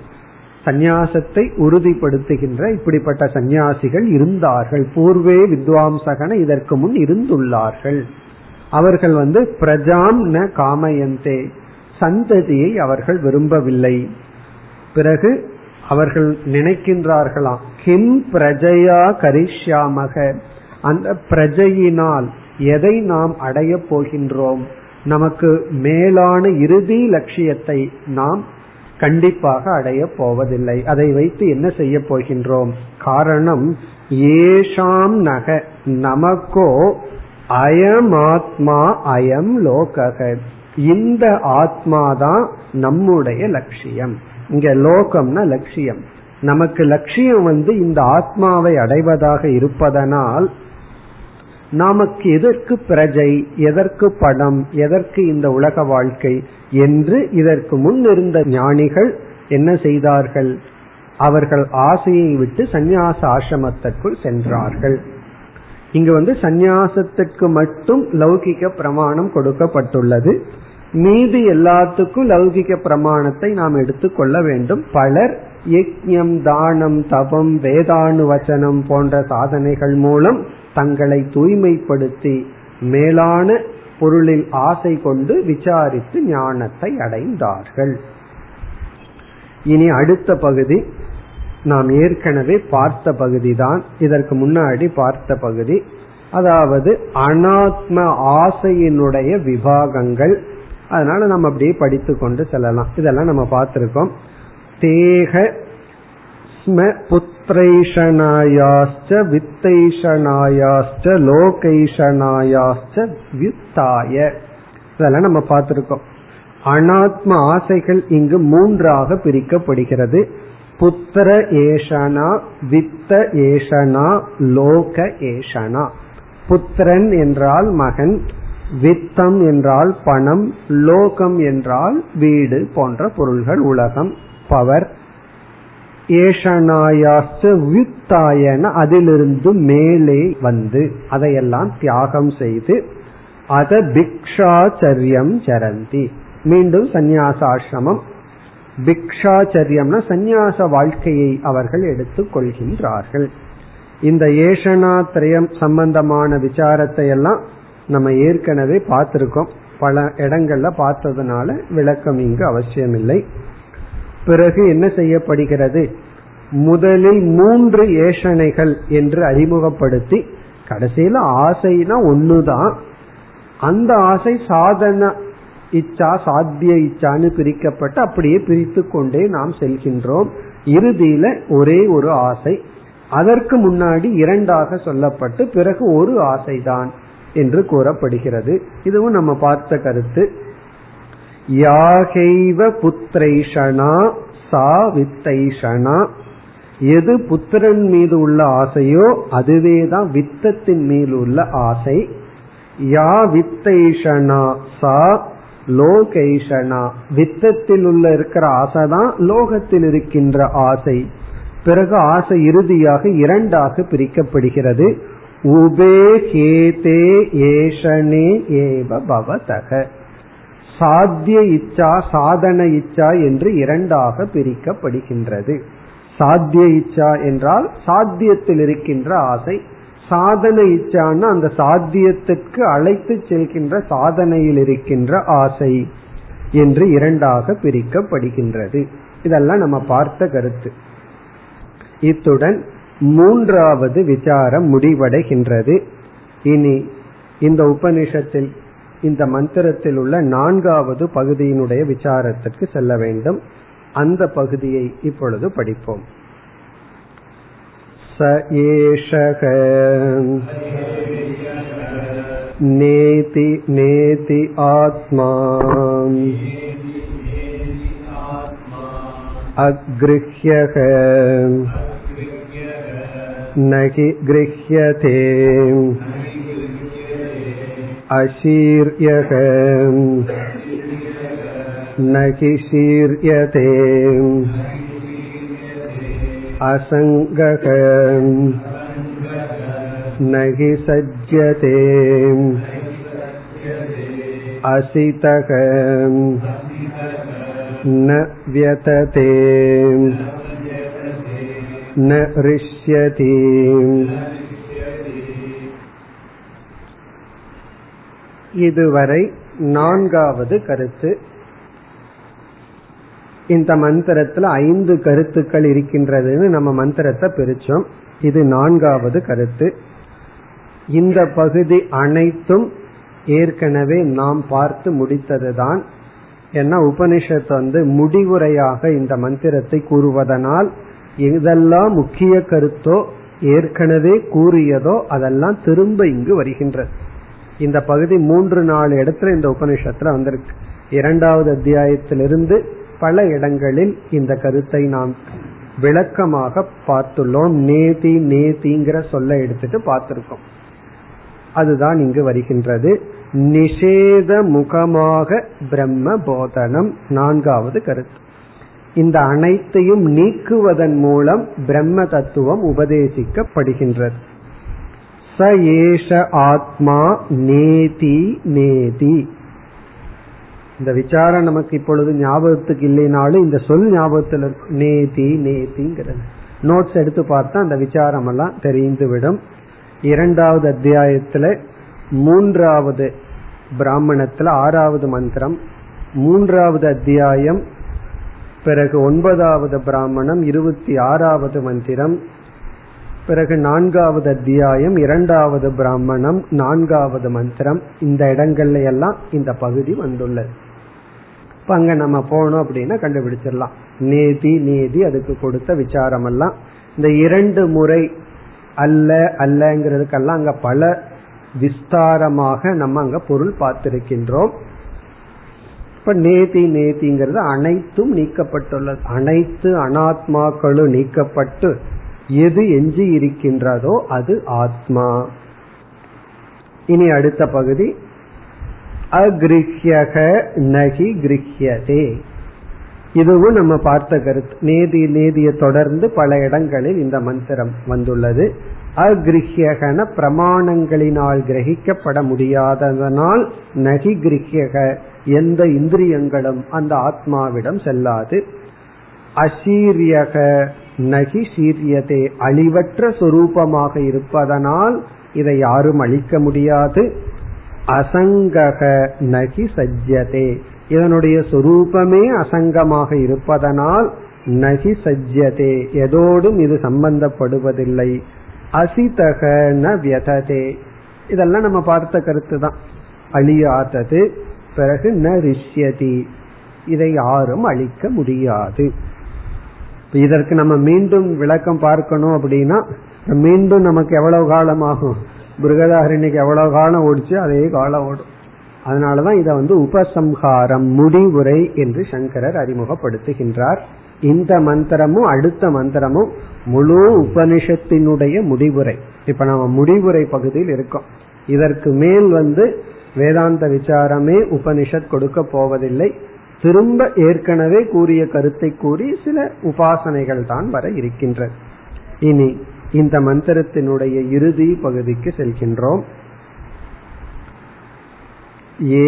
சந்நியாசத்தை உறுதிப்படுத்துகின்ற இப்படிப்பட்ட சந்நியாசிகள் இருந்தார்கள், பூர்வே வித்வாம்சகன இதற்கு முன் இருந்துள்ளார்கள். அவர்கள் வந்து பிரஜாம் ந காமயந்தே, சந்ததியை அவர்கள் விரும்பவில்லை. பிறகு அவர்கள் நினைக்கின்றார்களாம், கிம் பிரஜயா கரிஷ்யாமக, அந்த பிரஜையினால் எதை நாம் அடைய போகின்றோம், நமக்கு மேலான இறுதி லட்சியத்தை நாம் கண்டிப்பாக அடைய போவதில்லை, அதை வைத்து என்ன செய்ய போகின்றோம். காரணம் ஏஷாம் நக, நமக்கோ அயமாத்மா அயம் லோகக, இந்த ஆத்மாதான் நம்முடைய லட்சியம். இங்க லோகம்னா லட்சியம், நமக்கு லட்சியம் வந்து இந்த ஆத்மாவை அடைவதாக இருப்பதனால் நமக்கு எதற்கு பிரஜை, எதற்கு படம், எதற்கு இந்த உலக வாழ்க்கை என்று இதற்கு முன் இருந்த ஞானிகள் என்ன செய்தார்கள், அவர்கள் ஆசையை விட்டு சந்நியாச ஆசிரமத்திற்குள் சென்றார்கள். இங்கு வந்து சந்நியாசத்திற்கு மட்டும் லௌகிக பிரமாணம் கொடுக்கப்பட்டுள்ளது, மீதி எல்லாத்துக்கும் லௌகிக பிரமாணத்தை நாம் எடுத்துக்கொள்ள வேண்டும். பலர் யஜ்ஞம், தானம், தபம், வேதானு வசனம் போன்ற சாதனைகள் மூலம் தங்களை தூய்மைப்படுத்தி மேலான பொருளில் ஆசை கொண்டு விசாரித்து ஞானத்தை அடைந்தார்கள். இனி அடுத்த பகுதி நாம் ஏற்கனவே பார்த்த பகுதிதான், இதற்கு முன்னாடி பார்த்த பகுதி, அதாவது அனாத்ம ஆசையினுடைய விபாகங்கள். அதனால நம்ம அப்படியே படித்து கொண்டு செல்லலாம். இதெல்லாம் நம்ம பார்த்திருக்கோம். தேக ஸ்ம புத்ரைஷனாயாஸ்ச வித்தைஷனாயாஸ்ச லோகைஷனாயாஸ்ச வித்தாய, இதெல்லாம் நம்ம பார்த்திருக்கோம். அனாத்ம ஆசைகள் இங்கு மூன்றாக பிரிக்கப்படுகிறது. புத்திர ஏஷனா, வித்த ஏஷனா, லோக ஏஷனா. புத்திரன் என்றால் மகன், வித்தம் என்றால் பணம், லோகம் என்றால் வீடு போன்ற பொருள்கள், உலகம், பவர். ஏஷனாயாஸ்து வித்தாயன, அதிலிருந்து மேலே வந்து அதையெல்லாம் தியாகம் செய்து அத பிக்ஷாச்சரியம் சரந்தி, மீண்டும் சந்நியாசாசிரமம். பிக்ஷாச்சரியம்னா சந்நியாச வாழ்க்கையை அவர்கள் எடுத்துக் கொள்கின்றார்கள். இந்த ஏஷனா திரயம் சம்பந்தமான விசாரத்தை எல்லாம் நம்ம ஏற்கனவே பார்த்திருக்கோம், பல இடங்கள்ல பார்த்ததுனால விளக்கம் இங்கு அவசியமில்லை. பிறகு என்ன செய்யப்படுகிறது, முதலில் மூன்று ஏஷனைகள் என்று அறிமுகப்படுத்தி கடைசியில ஆசைனா ஒண்ணுதான், அந்த ஆசை சாதன இச்சா, சாத்திய இச்சான்னு பிரிக்கப்பட்டு அப்படியே பிரித்து கொண்டே நாம் செல்கின்றோம். இறுதியில ஒரே ஒரு ஆசை, அதற்கு முன்னாடி இரண்டாக சொல்லப்பட்டு பிறகு ஒரு ஆசைதான் என்று கூறப்படுகிறது. இதுவும் நம்ம பார்த்த கருத்து. யாகைவ புத்திரைஷனா சா வித்தைஷனா, எது புத்திரன் மீது உள்ள ஆசையோ அதுவேதான் வித்தத்தின் மீது உள்ள ஆசை. யா வித்தைஷனா சா லோகைஷனா, வித்தத்தில் உள்ள இருக்கிற ஆசை தான் லோகத்தில் இருக்கின்ற ஆசை. பிறகு ஆசை இறுதியாக இரண்டாக பிரிக்கப்படுகிறது. உபேஹேதே ஏஷனே ஏவ பவதக, சாத்திய இச்சா சாதன இச்சா என்று இரண்டாக பிரிக்கப்படுகின்றது. சாத்திய இச்சா என்றால் சாத்தியத்தில் இருக்கின்ற ஆசை, சாதன இச்சான்னா அந்த சாத்தியத்திற்கு அழைத்து செல்கின்ற சாதனையில் இருக்கின்ற ஆசை என்று இரண்டாக பிரிக்கப்படுகின்றது. இதெல்லாம் நம்ம பார்த்த கருத்து. இத்துடன் மூன்றாவது விசாரம் முடிவடைகின்றது. இனி இந்த உபநிஷத்தில் இந்த மந்திரத்தில் உள்ள நான்காவது பகுதியினுடைய விசாரத்திற்கு செல்ல வேண்டும். அந்த பகுதியை இப்பொழுது படிப்போம். ச ஏஷக நேதி நேதி ஆத்மா அக்ருஹ்யக நகி க்ருஹ்யதே அசீர்யக நகி சீர்யதே அசங்கக நகி சஜ்யதே அசிதக ந வ்யததே ந ரிஷ்யதி. இதுவரை நான்காவது கருத்து. இந்த மந்திரத்துல ஐந்து கருத்துக்கள் இருக்கின்றதுன்னு நம்ம மந்திரத்தை பிரிச்சோம். இது நான்காவது கருத்து. இந்த பகுதி அனைத்தும் ஏற்கனவே நாம் பார்த்து முடித்ததுதான். ஏன்னா உபனிஷத்து வந்து முடிவுரையாக இந்த மந்திரத்தை கூறுவதனால் இதெல்லாம் முக்கிய கருத்தோ ஏற்கனவே கூறியதோ அதெல்லாம் திரும்ப இங்கு வருகின்றது. இந்த பகுதி மூன்று நாலு இடத்துல இந்த உபனிஷத்துல வந்திருக்கு. இரண்டாவது அத்தியாயத்திலிருந்து பல இடங்களில் இந்த கருத்தை நாம் விளக்கமாக பார்த்துள்ளோம். நேதி நேதிங்கிற சொல்ல எடுத்துட்டு பார்த்திருக்கோம். அதுதான் இங்கு வருகின்றது. நிஷேத முகமாக பிரம்ம போதனம் நான்காவது கருத்து. இந்த அனைத்தையும் நீக்குவதன் மூலம் பிரம்ம தத்துவம் உபதேசிக்கப்படுகின்றது. ச ஏஷ ஆத்மா நேதி நேதி. இந்த விசாரம் நமக்கு இப்பொழுது ஞாபகத்துக்கு இல்லைனாலும் இந்த சொல் ஞாபகத்தில் இருக்கும். நேதி நேதிங்கிறது நோட்ஸ் எடுத்து பார்த்தா அந்த விசாரம் எல்லாம் தெரிந்துவிடும். இரண்டாவது அத்தியாயத்துல மூன்றாவது பிராமணத்துல ஆறாவது மந்திரம், மூன்றாவது அத்தியாயம், பிறகு ஒன்பதாவது பிராமணம் இருபத்தி ஆறாவது மந்திரம், பிறகு நான்காவது அத்தியாயம் இரண்டாவது பிராமணம் நான்காவது மந்திரம். இந்த இடங்கள்ல எல்லாம் இந்த பகுதி வந்துள்ளது. இப்ப அங்க நம்ம போனோம் அப்படின்னா கண்டுபிடிச்சிடலாம். நேதி நேதி அதுக்கு கொடுத்த விசாரம் எல்லாம் இந்த இரண்டு முறை அல்ல அல்லங்கிறதுக்கெல்லாம் அங்க பல விஸ்தாரமாக நம்ம அங்க பொருள் பார்த்திருக்கின்றோம். இப்ப நேதி நேதிங்கிறது அனைத்தும் நீக்கப்பட்டுள்ளது. அனைத்து அனாத்மாக்களும் நீக்கப்பட்டு எது எஞ்சி இருக்கின்றதோ அது ஆத்மா. இனி அடுத்த பகுதி அக்ருஹ்யக நகி க்ருஹ்யதே. இதுவும் நம்ம பார்த்த கருத்து. நேதி நேதியை தொடர்ந்து பல இடங்களில் இந்த மந்திரம் வந்துள்ளது. அக்ருஹ்யகன பிரமாணங்களினால் கிரகிக்கப்பட முடியாததனால் நகி க்ருஹ்யக எந்த இந்திரியங்களும் அந்த ஆத்மாவிடம் செல்லாது. அசீரியக நகி சீரியதே அழிவற்ற சொரூபமாக இருப்பதனால் இதை யாரும் அழிக்க முடியாது. அசங்கக நகி சஜ்யதே இதனுடைய சொரூபமே அசங்கமாக இருப்பதனால் நகி சஜ்யதே எதோடும் இது சம்பந்தப்படுவதில்லை. அசிதக ந வ்யததே இதெல்லாம் நம்ம பார்த்த கருத்து தான். அழியாதது. பிறகு ந ரிஷ்யதி இதை யாரும் அழிக்க முடியாது. இதற்கு நம்ம மீண்டும் விளக்கம் பார்க்கணும் அப்படின்னா மீண்டும் நமக்கு எவ்வளவு காலம் ஆகும்? பிருகதாரண்யக்கு எவ்வளவு காலம் ஓடிச்சு அதே காலம் ஓடும். அதனாலதான் இதை வந்து உபசம்ஹாரம் முடிவுரை என்று சங்கரர் அறிமுகப்படுத்துகின்றார். இந்த மந்திரமும் அடுத்த மந்திரமும் முழு உபனிஷத்தினுடைய முடிவுரை. இப்ப நம்ம முடிவுரை பகுதியில் இருக்கோம். இதற்கு மேல் வந்து வேதாந்த விசாரமே உபனிஷத் கொடுக்க போவதில்லை. திரும்ப ஏற்கனவே கூறிய கருத்தை கூறி சில உபாசனைகள் தான் வர இருக்கின்றது. இனி இந்த மந்திரத்தினுடைய இறுதி பகுதிக்கு செல்கின்றோம்.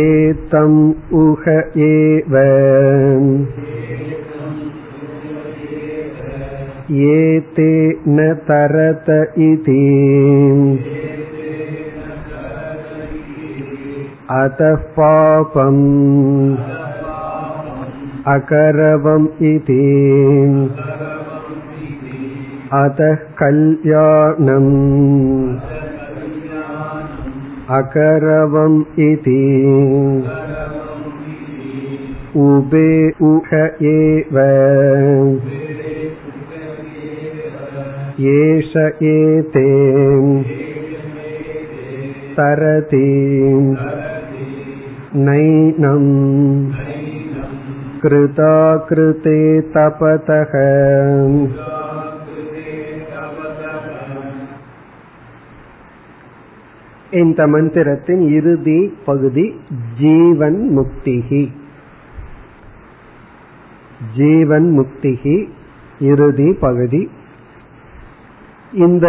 ஏதம் உஹ ஏவ ஏதே ந தரத இதி அதஃ பாபம் அகரவம் இதி அதஃ கல்யாணம் அகரவம் இதி உபே உஹ ஏவ ஏஷ ஏதே தரதி நைனம் கிருதா கிருதே தபதஹ. இந்த மந்திரத்தின் இறுதி பகுதி ஜீவன் முக்திஹி. ஜீவன் முக்திஹி இறுதி பகுதி. இந்த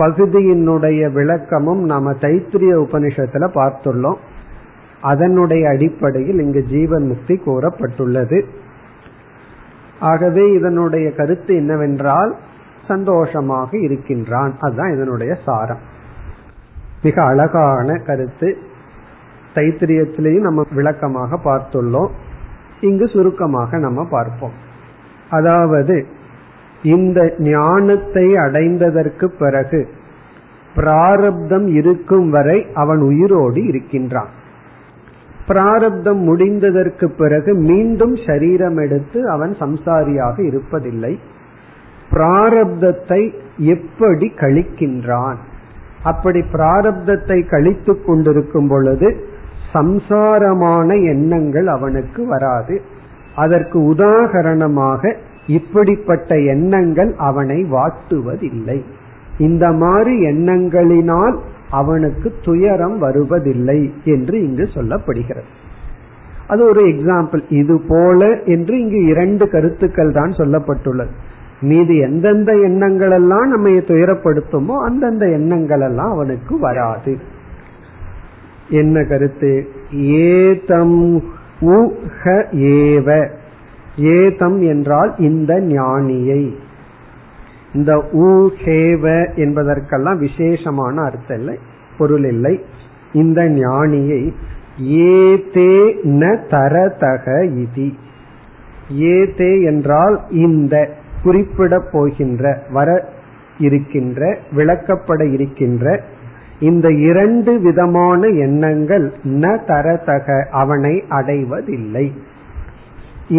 பகுதியினுடைய விளக்கமும் நாம தைத்திரிய உபனிஷத்துல பார்த்துள்ளோம். அதனுடைய அடிப்படையில் இங்கு ஜீவன் முக்தி கூறப்பட்டுள்ளது. ஆகவே இதனுடைய கருத்து என்னவென்றால் சந்தோஷமாக இருக்கின்றான், அதுதான் இதனுடைய சாரம். மிக அழகான கருத்து. தைத்திரியத்திலையும் நம்ம விளக்கமாக பார்த்துள்ளோம். இங்கு சுருக்கமாக நம்ம பார்ப்போம். அதாவது இந்த ஞானத்தை அடைந்ததற்கு பிறகு பிராரப்தம் இருக்கும் வரை அவன் உயிரோடு இருக்கின்றான். பிராரப்தம் முடிந்ததற்கு பிறகு மீண்டும் சரீரம் எடுத்து அவன் சம்சாரியாக இருப்பதில்லை. பிராரப்தத்தை எப்படி கழிக்கின்றான்? அப்படி பிராரப்தத்தை கழித்து கொண்டிருக்கும் பொழுது சம்சாரமான எண்ணங்கள் அவனுக்கு வராது. அதற்கு உதாகரணமாக இப்படிப்பட்ட எண்ணங்கள் அவனை வாட்டுவதில்லை. இந்த மாதிரி எண்ணங்களினால் அவனுக்கு துயரம் வருவதில்லை என்று இங்கு சொல்லப்படுகிறது. அது ஒரு எக்ஸாம்பிள். இது போல என்று இங்கு இரண்டு கருத்துக்கள் தான் சொல்லப்பட்டுள்ளது. மீது எந்தெந்த எண்ணங்கள் எல்லாம் நம்ம துயரப்படுத்துமோ அந்தந்த எண்ணங்கள் எல்லாம் அவனுக்கு வராது. என்ன கருத்து? ஏதம் உஹ ஏவ. ஏதம் என்றால் இந்த ஞானியை. இந்த ஊஹேவ என்பதற்கெல்லாம் விசேஷமான அர்த்தம் இல்லை, பொருள் இல்லை. இந்த ஞானியை ஏதே ந தரதக இதி. ஏதே என்றால் இந்த குறிப்பிடப் போகின்ற, வர இருக்கின்ற, விளக்கப்பட இருக்கின்ற இந்த இரண்டு விதமான எண்ணங்கள் ந தரதக அவனை அடைவதில்லை.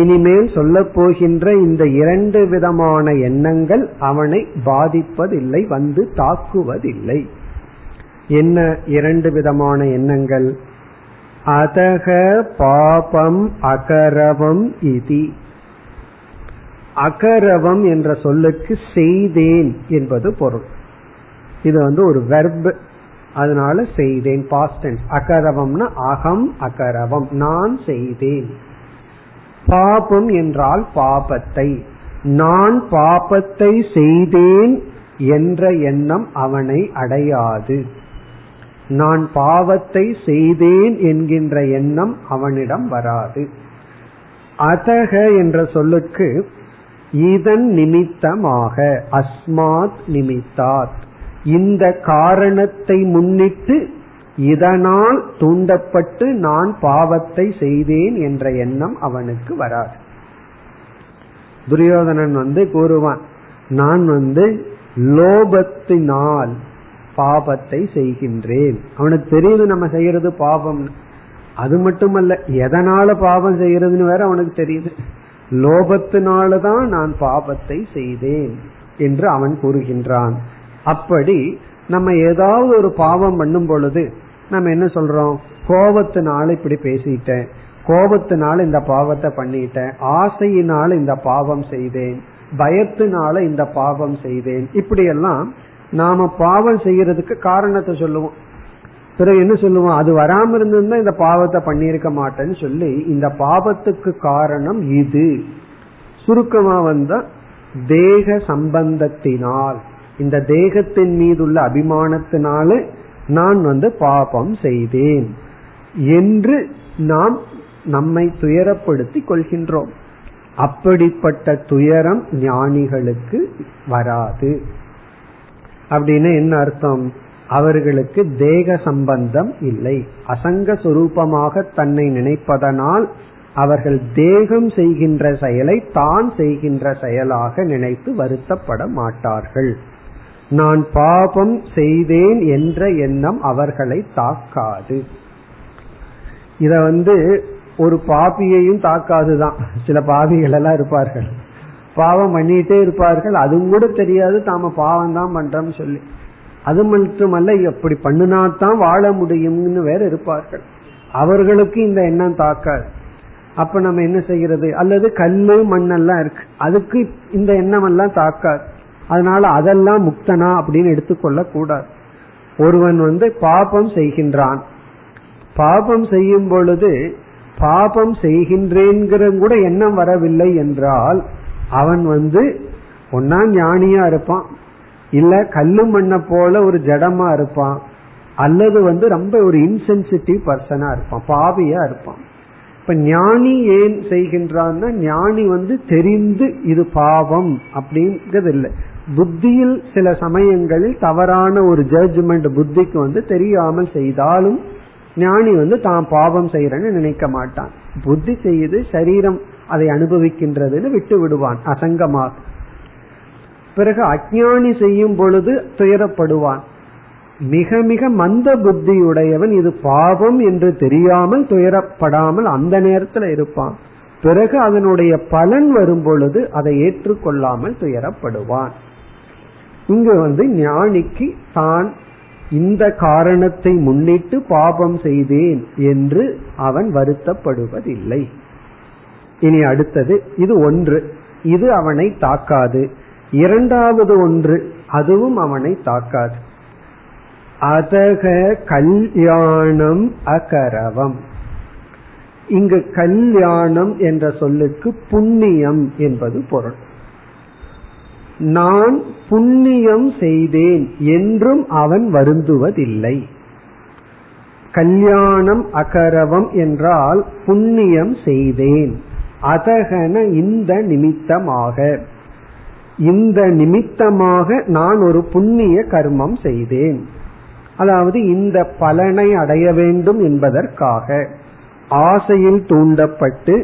இனிமேல் சொல்ல போகின்ற இந்த இரண்டு விதமான எண்ணங்கள் அவனை பாதிப்பதில்லை, வந்து தாக்குவதில்லை. என்ன இரண்டு விதமான எண்ணங்கள்? அதக பாபம் அகரவம் இதி. அகரவம் என்ற சொல்லுக்கு செய்தேன் என்பது பொருள். இது வந்து ஒரு வெர்ப், அதனால செய்தேன் பாஸ்ட் டென்ஸ். அகரவம்னா அகம் அகரவம், நான் செய்தேன். பாபம் என்றால் பாபத்தை, நான் பாபத்தை செய்தேன் என்ற எண்ணம் அவனை அடையாது. நான் பாவத்தை செய்தேன் என்கின்ற எண்ணம் அவனிடம் வராது. அதக என்ற சொல்லுக்கு இதன் நிமித்தமாக, அஸ்மாத் நிமித்தாத், இந்த காரணத்தை முன்னிட்டு இதனால் தூண்டப்பட்டு நான் பாவத்தை செய்தேன் என்ற எண்ணம் அவனுக்கு வராது. துரியோதனன் வந்து கூறுவான், நான் வந்து லோபத்தினால் பாவத்தை செய்கின்றேன். அவனுக்கு தெரியுது நம்ம செய்யறது பாவம். அது மட்டுமல்ல, எதனால பாவம் செய்யறதுன்னு வேற அவனுக்கு தெரியுது. லோபத்தினாலதான் நான் பாவத்தை செய்தேன் என்று அவன் கூறுகின்றான். அப்படி நம்ம ஏதாவது ஒரு பாவம் பண்ணும் பொழுது நம்ம என்ன சொல்றோம்? கோபத்தினால இப்படி பேசிட்டேன், கோபத்தினால இந்த பாவத்தை பண்ணிட்டேன், ஆசையினால இந்த பாவம் செய்தேன், பயத்தினால இந்த பாவம் செய்தேன், இப்படி எல்லாம் நாம பாவம் செய்யறதுக்கு காரணத்தை சொல்லுவோம். பிறகு என்ன சொல்லுவோம், அது வராம இருந்தா இந்த பாவத்தை பண்ணிருக்க மாட்டேன்னு சொல்லி இந்த பாவத்துக்கு காரணம் இது. சுருக்கமா வந்தா தேக சம்பந்தத்தினால், இந்த தேகத்தின் மீது உள்ள அபிமானத்தினால நான் வந்து பாபம் செய்தேன் என்று நாம் நம்மை துயரப்படுத்தி கொள்கின்றோம். அப்படிப்பட்ட துயரம் ஞானிகளுக்கு வராது. அப்படின்னு என்ன அர்த்தம், அவர்களுக்கு தேக சம்பந்தம் இல்லை. அசங்க சுரூபமாக தன்னை நினைப்பதனால் அவர்கள் தேகம் செய்கின்ற செயலை தான் செய்கின்ற செயலாக நினைத்து வருத்தப்பட மாட்டார்கள். நான் பாபம் செய்தேன் என்ற எண்ணம் அவர்களை தாக்காது. இத வந்து ஒரு பாபியையும் தாக்காதுதான். சில பாபிகள் எல்லாம் இருப்பார்கள், பாவம் பண்ணிட்டே இருப்பார்கள், அதுவும் கூட தெரியாது தாம பாவம் தான் பண்றோம் சொல்லி. அது மட்டுமல்ல, எப்படி பண்ணினாத்தான் வாழ முடியும்னு வேற இருப்பார்கள். அவர்களுக்கு இந்த எண்ணம் தாக்காது. அப்ப நம்ம என்ன செய்யறது, அல்லது கல்லு மண்ணெல்லாம் இருக்கு, அதுக்கு இந்த எண்ணம் எல்லாம் தாக்காது. அதனால அதெல்லாம் முக்தனா அப்படின்னு எடுத்துக்கொள்ள கூடாது. ஒருவன் வந்து பாபம் செய்கின்றான், பாபம் செய்யும் பொழுது பாபம் செய்கின்றேங்கிற கூட எண்ணம் வரவில்லை என்றால் அவன் வந்து ஒன்னா ஞானியா இருப்பான், இல்ல கல்லு மண்ண போல ஒரு ஜடமா இருப்பான், அல்லது வந்து ரொம்ப ஒரு இன்சென்சிட்டிவ் பர்சனா இருப்பான், பாவியா இருப்பான். இப்ப ஞானி ஏன் செய்கின்றான்னா, ஞானி வந்து தெரிந்து இது பாவம் அப்படிங்கிறது இல்லை. புத்தியில் சில சமயங்களில் தவறான ஒரு ஜட்ஜ்மெண்ட் புத்திக்கு வந்து தெரியாமல் செய்தாலும் ஞானி வந்து தான் பாவம் செய்யறன்னு நினைக்க மாட்டான். புத்தி செய்யுது, சரீரம் அதை அனுபவிக்கின்றதுன்னு விட்டு விடுவான் அசங்கமாக. பிறகு அஞ்ஞானி செய்யும் பொழுது துயரப்படுவான். மிக மிக மந்த புத்தியுடையவன் இது பாவம் என்று தெரியாமல் துயரப்படாமல் அந்த நேரத்துல இருப்பான். பிறகு அதனுடைய பலன் வரும் பொழுது அதை ஏற்றுக்கொள்ளாமல் துயரப்படுவான். இங்க வந்து ஞானிக்கு தான் இந்த காரணத்தை முன்னிட்டு பாபம் செய்தேன் என்று அவன் வருத்தப்படுவதில்லை. இனி அடுத்தது, இது ஒன்று, இது அவனை தாக்காது. இரண்டாவது ஒன்று, அதுவும் அவனை தாக்காது. அதக கல்யாணம் அகரவம். இங்கு கல்யாணம் என்ற சொல்லுக்கு புண்ணியம் என்பது பொருள். நான் புண்ணியம் செய்தேன் என்றும் அவன் வருந்துவதில்லை. கல்யாணம் அகரவம் என்றால் புண்ணியம் செய்தேன். அதகன இந்த நிமித்தமாக, இந்த நிமித்தமாக நான் ஒரு புண்ணிய கர்மம் செய்தேன், அதாவது இந்த பலனை அடைய வேண்டும் என்பதற்காக ஆசையில் தூண்டப்பட்டு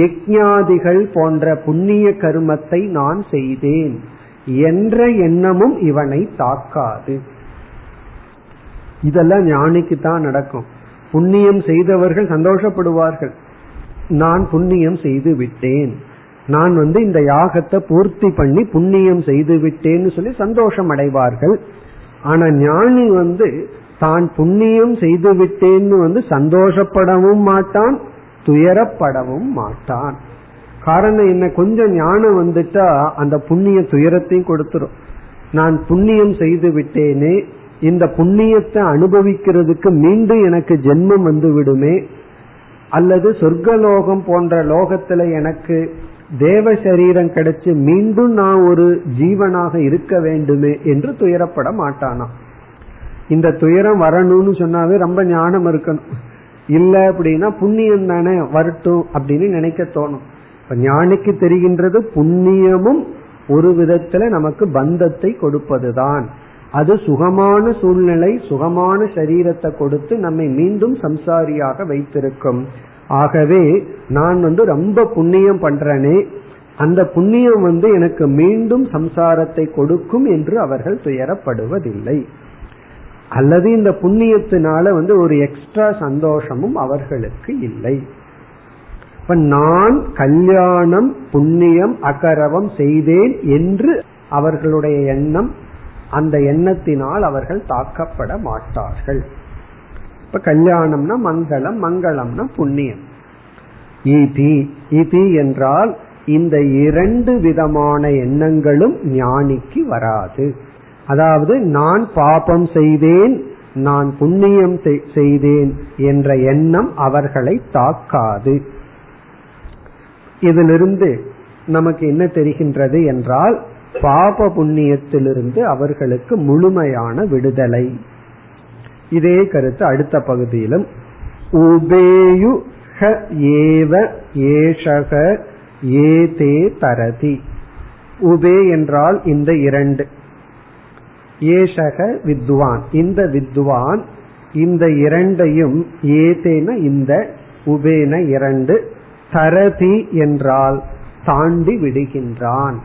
யஜ்ஞாதிகள் போன்ற புண்ணிய கர்மத்தை நான் செய்தேன் என்ற எண்ணமும் இவனை தாக்காது. இதெல்லாம் ஞானிக்கு தான் நடக்கும். புண்ணியம் செய்தவர்கள் சந்தோஷப்படுவார்கள், நான் புண்ணியம் செய்து விட்டேன், நான் வந்து இந்த யாகத்தை பூர்த்தி பண்ணி புண்ணியம் செய்து விட்டேன்னு சொல்லி சந்தோஷம் அடைவார்கள். ஆனா ஞானி வந்து தான் புண்ணியம் செய்து விட்டேன்னு வந்து சந்தோஷப்படவும் மாட்டான், துயரப்படவும் மாட்டான். காரணம் என்ன, கொஞ்சம் ஞானம் வந்துட்டா அந்த புண்ணிய துயரத்தையும் கொடுத்துரும். நான் புண்ணியம் செய்து விட்டேனே, இந்த புண்ணியத்தை அனுபவிக்கிறதுக்கு மீண்டும் எனக்கு ஜென்மம் வந்து விடுமே, அல்லது சொர்க்கலோகம் போன்ற லோகத்துல எனக்கு தேவ சரீரம் கிடைச்சு மீண்டும் நான் ஒரு ஜீவனாக இருக்க வேண்டுமே என்று துயரப்பட மாட்டானா. இந்த துயரம் வரணும்னு சொன்னாவே ரொம்ப ஞானம் இருக்கணும், இல்ல அப்படின்னா புண்ணியம் தானே வரட்டும் அப்படின்னு நினைக்க தோணும். இப்ப ஞானிக்கு தெரிகின்றது புண்ணியமும் ஒரு விதத்துல நமக்கு பந்தத்தை கொடுப்பதுதான். அது சுகமான சூழ்நிலை, சுகமான சரீரத்தை கொடுத்து நம்மை மீண்டும் சம்சாரியாக வைத்திருக்கும். ஆகவே நான் வந்து ரொம்ப புண்ணியம் பண்றேனே, அந்த புண்ணியம் வந்து எனக்கு மீண்டும் சம்சாரத்தை கொடுக்கும் என்று அவர்கள் துயரப்படுவதில்லை. அல்லது இந்த புண்ணியத்தினால வந்து ஒரு எக்ஸ்ட்ரா சந்தோஷமும் அவர்களுக்கு இல்லை. இப்ப நான் கல்யாணம் புண்ணியம் அகரவம் செய்தேன் என்று அவர்களுடைய எண்ணம், அந்த எண்ணத்தினால் அவர்கள் தாக்கப்பட மாட்டார்கள். இப்ப கல்யாணம்னா மங்களம், மங்களம்னா புண்ணியம். ஈதி, ஈதி என்றால் இந்த இரண்டு விதமான எண்ணங்களும் ஞானிக்கு வராது. அதாவது நான் பாபம் செய்தேன், நான் புண்ணியம் செய்தேன் என்ற எண்ணம் அவர்களை தாக்காது. இதிலிருந்து நமக்கு என்ன தெரிகின்றது என்றால் பாப புண்ணியத்திலிருந்து அவர்களுக்கு முழுமையான விடுதலை. இதே கருத்து அடுத்த பகுதியிலும் உபேயு ஹ ஏவ ஏஷக ஏதே தரதி. உபே என்றால் இந்த இரண்டு, ஏஷக வித்வான் இந்த வித்வான், இந்த இரண்டையும் ஏதேன இந்த உபேன இரண்டு, தரதி என்றால் தாண்டி விடுகின்றான்.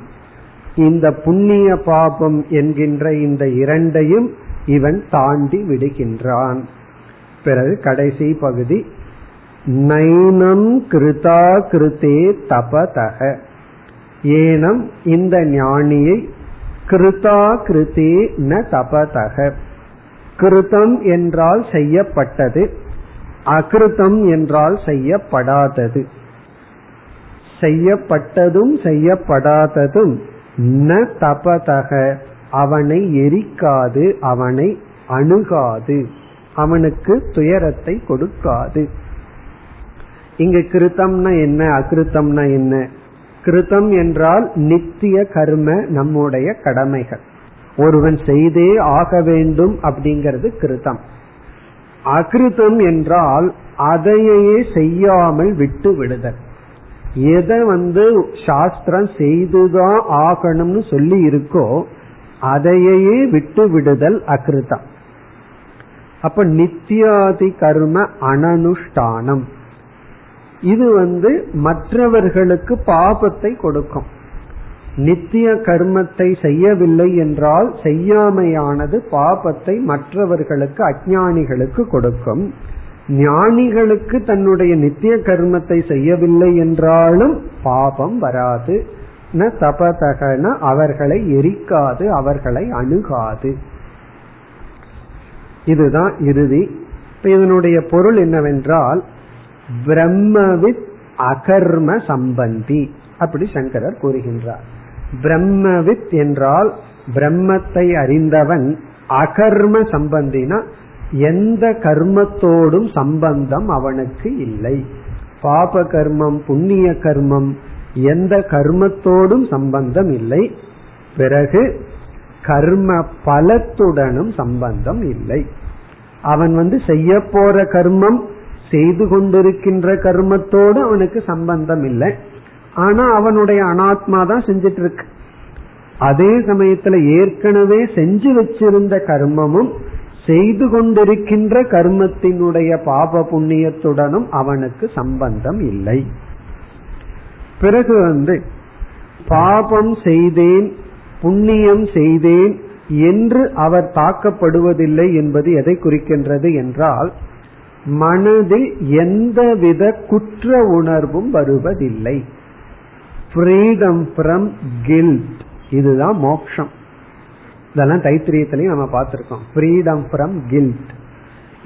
இந்த புண்ணிய பாபம் என்கின்ற இந்த இரண்டையும் இவன் தாண்டி விடுகின்றான். பிறகு கடைசி பகுதி நைனம் கிருதா கிருதே தபதஹ. ஏனம் இந்த ஞானியை கிருதா கிருதே ந தபதஹ. கிருதம் என்றால் செய்யப்பட்டது, அகிருதம் என்றால் செய்யப்படாதது. செய்யப்பட்டதும் செய்யப்படாததும் ந தபதக அவனை எரிக்காது, அவனை அணுகாது, அவனுக்கு துயரத்தை கொடுக்காது. இங்கு கிருதம்னா என்ன, அகிருத்தம்னா என்ன? கிருதம் என்றால் நித்திய கர்ம, நம்முடைய கடமைகள், ஒருவன் செய்தே ஆக வேண்டும் அப்படிங்கிறது கிருதம். அகிருதம் என்றால் அதையே செய்யாமல் விட்டு விடுதல். எதை வந்து சாஸ்திரம் செய்துதான் ஆகணும்னு சொல்லி இருக்கோ அதையே விட்டு விடுதல் அகிருதம். அப்ப நித்தியாதி கர்ம அனனுஷ்டானம் இது வந்து மற்றவர்களுக்கு பாபத்தை கொடுக்கும். நித்திய கர்மத்தை செய்யவில்லை என்றால் செய்யாமையானது பாபத்தை மற்றவர்களுக்கு, அஞ்ஞானிகளுக்கு கொடுக்கும். ஞானிகளுக்கு தன்னுடைய நித்திய கர்மத்தை செய்யவில்லை என்றாலும் பாபம் வராது. ந தபதகன அவர்களை எரிக்காது, அவர்களை அணுகாது. இதுதான் இறுதி. இதனுடைய பொருள் என்னவென்றால் பிரம்மவித் அகர்ம சம்பந்தி, அப்படி சங்கரர் கூறுகின்றார். பிரம்மவித் என்றால் பிரம்மத்தை அறிந்தவன், அகர்ம சம்பந்தினா எந்த கர்மத்தோடும் சம்பந்தம் அவனுக்கு இல்லை. பாப கர்மம் புண்ணிய கர்மம் எந்த கர்மத்தோடும் சம்பந்தம் இல்லை. பிறகு கர்ம பலத்துடனும் சம்பந்தம் இல்லை. அவன் வந்து செய்ய போற கர்மம், செய்து கொண்டிருக்கின்ற கர்மத்தோடு அவனுக்கு சம்பந்தம் இல்லை. ஆனா அவனுடைய அனாத்மா தான் செஞ்சிட்டு இருக்கு. அதே சமயத்துல ஏற்கனவே செஞ்சு வச்சிருந்த கர்மமும் செய்து கொண்டிருக்கின்ற கர்மத்தினுடைய பாப புண்ணியத்துடனும் அவனுக்கு சம்பந்தம் இல்லை. பிறகு வந்து பாபம் செய்தேன் புண்ணியம் செய்தேன் என்று அவர் தாக்கப்படுவதில்லை என்பது எதை குறிக்கின்றது என்றால் மனதில் எந்தவித குற்ற உணர்வும் வருவதில்லை. ஃப்ரீடம் ஃப்ரம் கில்ட், இதுதான் மோக்ஷம். இதெல்லாம் தைத்திரியத்திலையும் நம்ம பார்த்திருக்கோம். ஃப்ரீடம் ஃப்ரம் கில்ட்,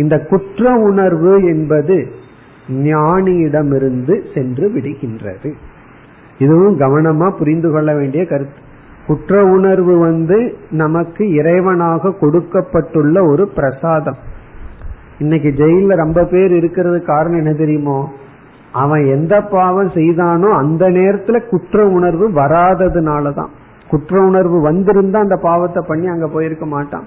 இந்த குற்ற உணர்வு என்பது ஞானியிடமிருந்து சென்று விடுகின்றது. இதுவும் கவனமா புரிந்து கொள்ள வேண்டிய கருத்து. குற்ற உணர்வு வந்து நமக்கு இறைவனாக கொடுக்கப்பட்டுள்ள ஒரு பிரசாதம். இன்னைக்கு ஜெயில ரொம்ப பேர் இருக்கிறது காரணம் என்ன தெரியுமோ, அவன் எந்த பாவம் செய்தானோ அந்த நேரத்துல குற்ற உணர்வு வராததுனாலதான். குற்ற உணர்வு வந்திருந்தா அந்த பாவத்தை பண்ணி அங்க போயிருக்க மாட்டான்.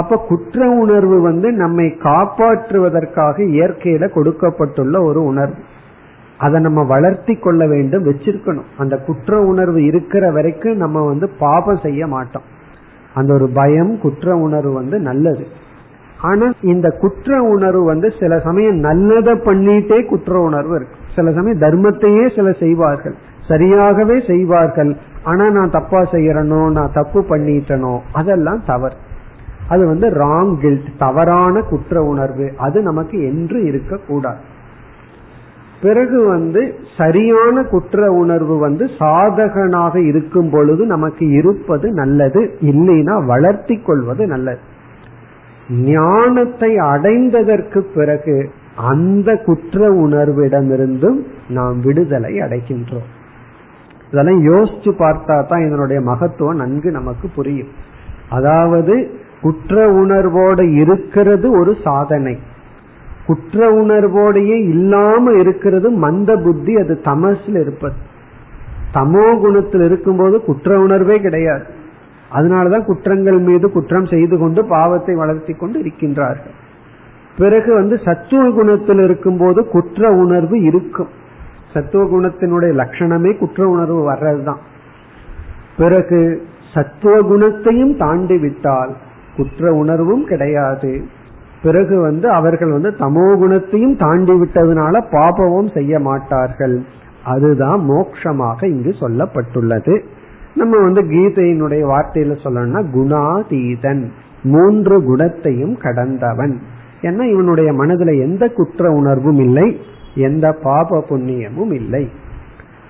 அப்ப குற்ற உணர்வு வந்து நம்மை காப்பாற்றுவதற்காக இயற்கையில கொடுக்கப்பட்டுள்ள ஒரு உணர்வு. அதை நம்ம வளர்த்தி கொள்ள வேண்டும், வச்சிருக்கணும். அந்த குற்ற உணர்வு இருக்கிற வரைக்கும் நம்ம வந்து பாவம் செய்ய மாட்டோம். அந்த ஒரு பயம், குற்ற உணர்வு வந்து நல்லது. ஆனா இந்த குற்ற உணர்வு வந்து சில சமயம் நல்லதை பண்ணிட்டே குற்ற உணர்வு இருக்கு. சில சமயம் தர்மத்தையே சில செய்வார்கள், சரியாகவே செய்வார்கள். ஆனா நான் தப்பா செய்யறனோ, நான் தப்பு பண்ணிட்டனோ, அதெல்லாம் தவறு. அது வந்து ராங் கில்ட், தவறான குற்ற உணர்வு. அது நமக்கு என்று இருக்க கூடாது. பிறகு வந்து சரியான குற்ற உணர்வு வந்து சாதகனாக இருக்கும் பொழுது நமக்கு இருப்பது நல்லது, இல்லைன்னா வளர்த்தி கொள்வது நல்லது. ஞானத்தை அடைந்ததற்கு பிறகு அந்த குற்ற உணர்விடமிருந்தும் நாம் விடுதலை அடைகின்றோம். இதெல்லாம் யோசிச்சு பார்த்தா தான் இதனுடைய மகத்துவம் நன்கு நமக்கு புரியும். அதாவது குற்ற உணர்வோடு இருக்கிறது ஒரு சாதனை, குற்ற உணர்வோடையே இல்லாம இருக்கிறது மந்த புத்தி, அது தமசில் இருப்பது. தமோ குணத்தில் இருக்கும்போது குற்ற உணர்வே கிடையாது. அதனாலதான் குற்றங்கள் மீது குற்றம் செய்து கொண்டு பாவத்தை வளர்த்தி கொண்டு இருக்கின்றார்கள். பிறகு வந்து சத்துவ குணத்தில் இருக்கும்போது குற்ற உணர்வு இருக்கும். சத்துவ குணத்தினுடைய லட்சணமே குற்ற உணர்வு வர்றதுதான். பிறகு சத்துவ குணத்தையும் தாண்டி விட்டால் குற்ற உணர்வும் கிடையாது. பிறகு வந்து அவர்கள் வந்து தமோ குணத்தையும் தாண்டி விட்டதுனால பாபமும் செய்ய மாட்டார்கள். அதுதான் மோட்சமாக இங்கு சொல்லப்பட்டுள்ளது. நம்ம வந்து கீதையினுடைய வார்த்தையில சொல்லணும்னா குணாதீதன், மூன்று குணத்தையும் கடந்தவன். ஏன்னா இவனுடைய மனதுல எந்த குற்ற உணர்வும் இல்லை, எந்த பாப புண்ணியமும் இல்லை.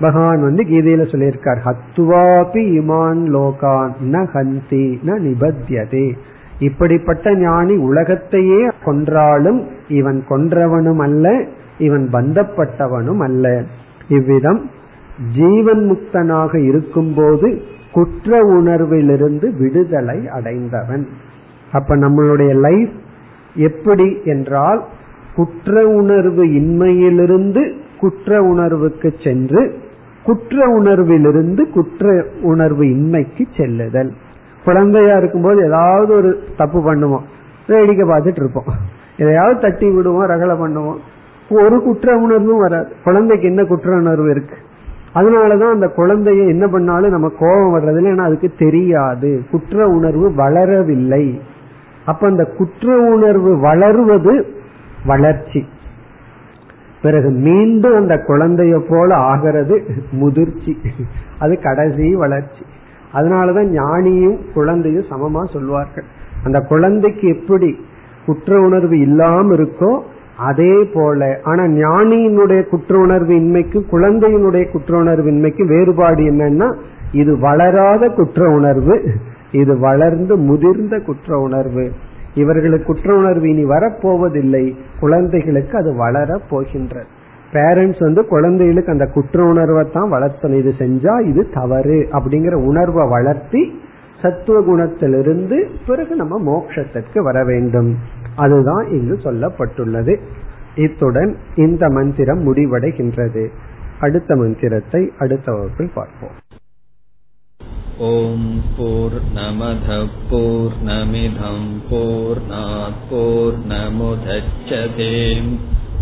பகவான் வந்து கீதையில சொல்லியிருக்கார், ஹத்துவாபி இமான் லோகான் ந ஹந்தி ந நிபத்யதே. இப்படிப்பட்ட ஞானி உலகத்தையே கொன்றாலும் இவன் கொன்றவனும் அல்ல, இவன் பந்தப்பட்டவனும் அல்ல. இவ்விதம் ஜீவன் முக்தனாக இருக்கும் போது குற்ற உணர்விலிருந்து விடுதலை அடைந்தவன். அப்ப நம்மளுடைய லைஃப் எப்படி என்றால், குற்ற உணர்வு இன்மையிலிருந்து குற்ற உணர்வுக்கு சென்று, குற்ற உணர்விலிருந்து குற்ற உணர்வு இன்மைக்கு செல்லுதல். குழந்தையா இருக்கும்போது ஏதாவது ஒரு தப்பு பண்ணுவோம், வேடிக்கை பார்த்துட்டு இருப்போம், எதையாவது தட்டி விடுவோம், ரகலை பண்ணுவோம், ஒரு குற்ற உணர்வும் வராது. குழந்தைக்கு என்ன குற்ற உணர்வு இருக்கு? அதனாலதான் அந்த குழந்தைய என்ன பண்ணாலும் நம்ம கோபம் வர்றதுல, ஏன்னா அதுக்கு தெரியாது, குற்ற உணர்வு வளரவில்லை. அப்ப அந்த குற்ற உணர்வு வளருவது வளர்ச்சி. பிறகு மீண்டும் அந்த குழந்தைய போல ஆகிறது முதிர்ச்சி, அது கடைசி வளர்ச்சி. அதனாலதான் ஞானியும் குழந்தையும் சமமா சொல்வார்கள். அந்த குழந்தைக்கு எப்படி குற்ற உணர்வு இல்லாம இருக்கோ அதே போல, ஆனா ஞானியினுடைய குற்ற உணர்வு இன்மைக்கும் குழந்தையினுடைய குற்ற உணர்வு இன்மைக்கும் வேறுபாடு என்னன்னா, இது வளராத குற்ற உணர்வு, இது வளர்ந்து முதிர்ந்த குற்ற உணர்வு. இவர்களுக்கு குற்ற உணர்வு இனி வரப்போவதில்லை, குழந்தைகளுக்கு அது வளர போகின்ற. பேரண்ட்ஸ் வந்து குழந்தைகளுக்கு அந்த குற்ற உணர்வை தான் வளர்த்தணும், இது செஞ்சா இது தவறு அப்படிங்கிற உணர்வை வளர்த்தி சத்துவ குணத்திலிருந்து பிறகு நம்ம மோட்சத்திற்கு வர வேண்டும். அதுதான் இங்கு சொல்லப்பட்டுள்ளது. இத்துடன் இந்த மந்திரம் முடிவடைகின்றது. அடுத்த மந்திரத்தை அடுத்த வகுப்பில் பார்ப்போம். ஓம் பூர்ணமத பூர்ணமிதம் பூர்ணாத் பூர்ணமுதச்யதே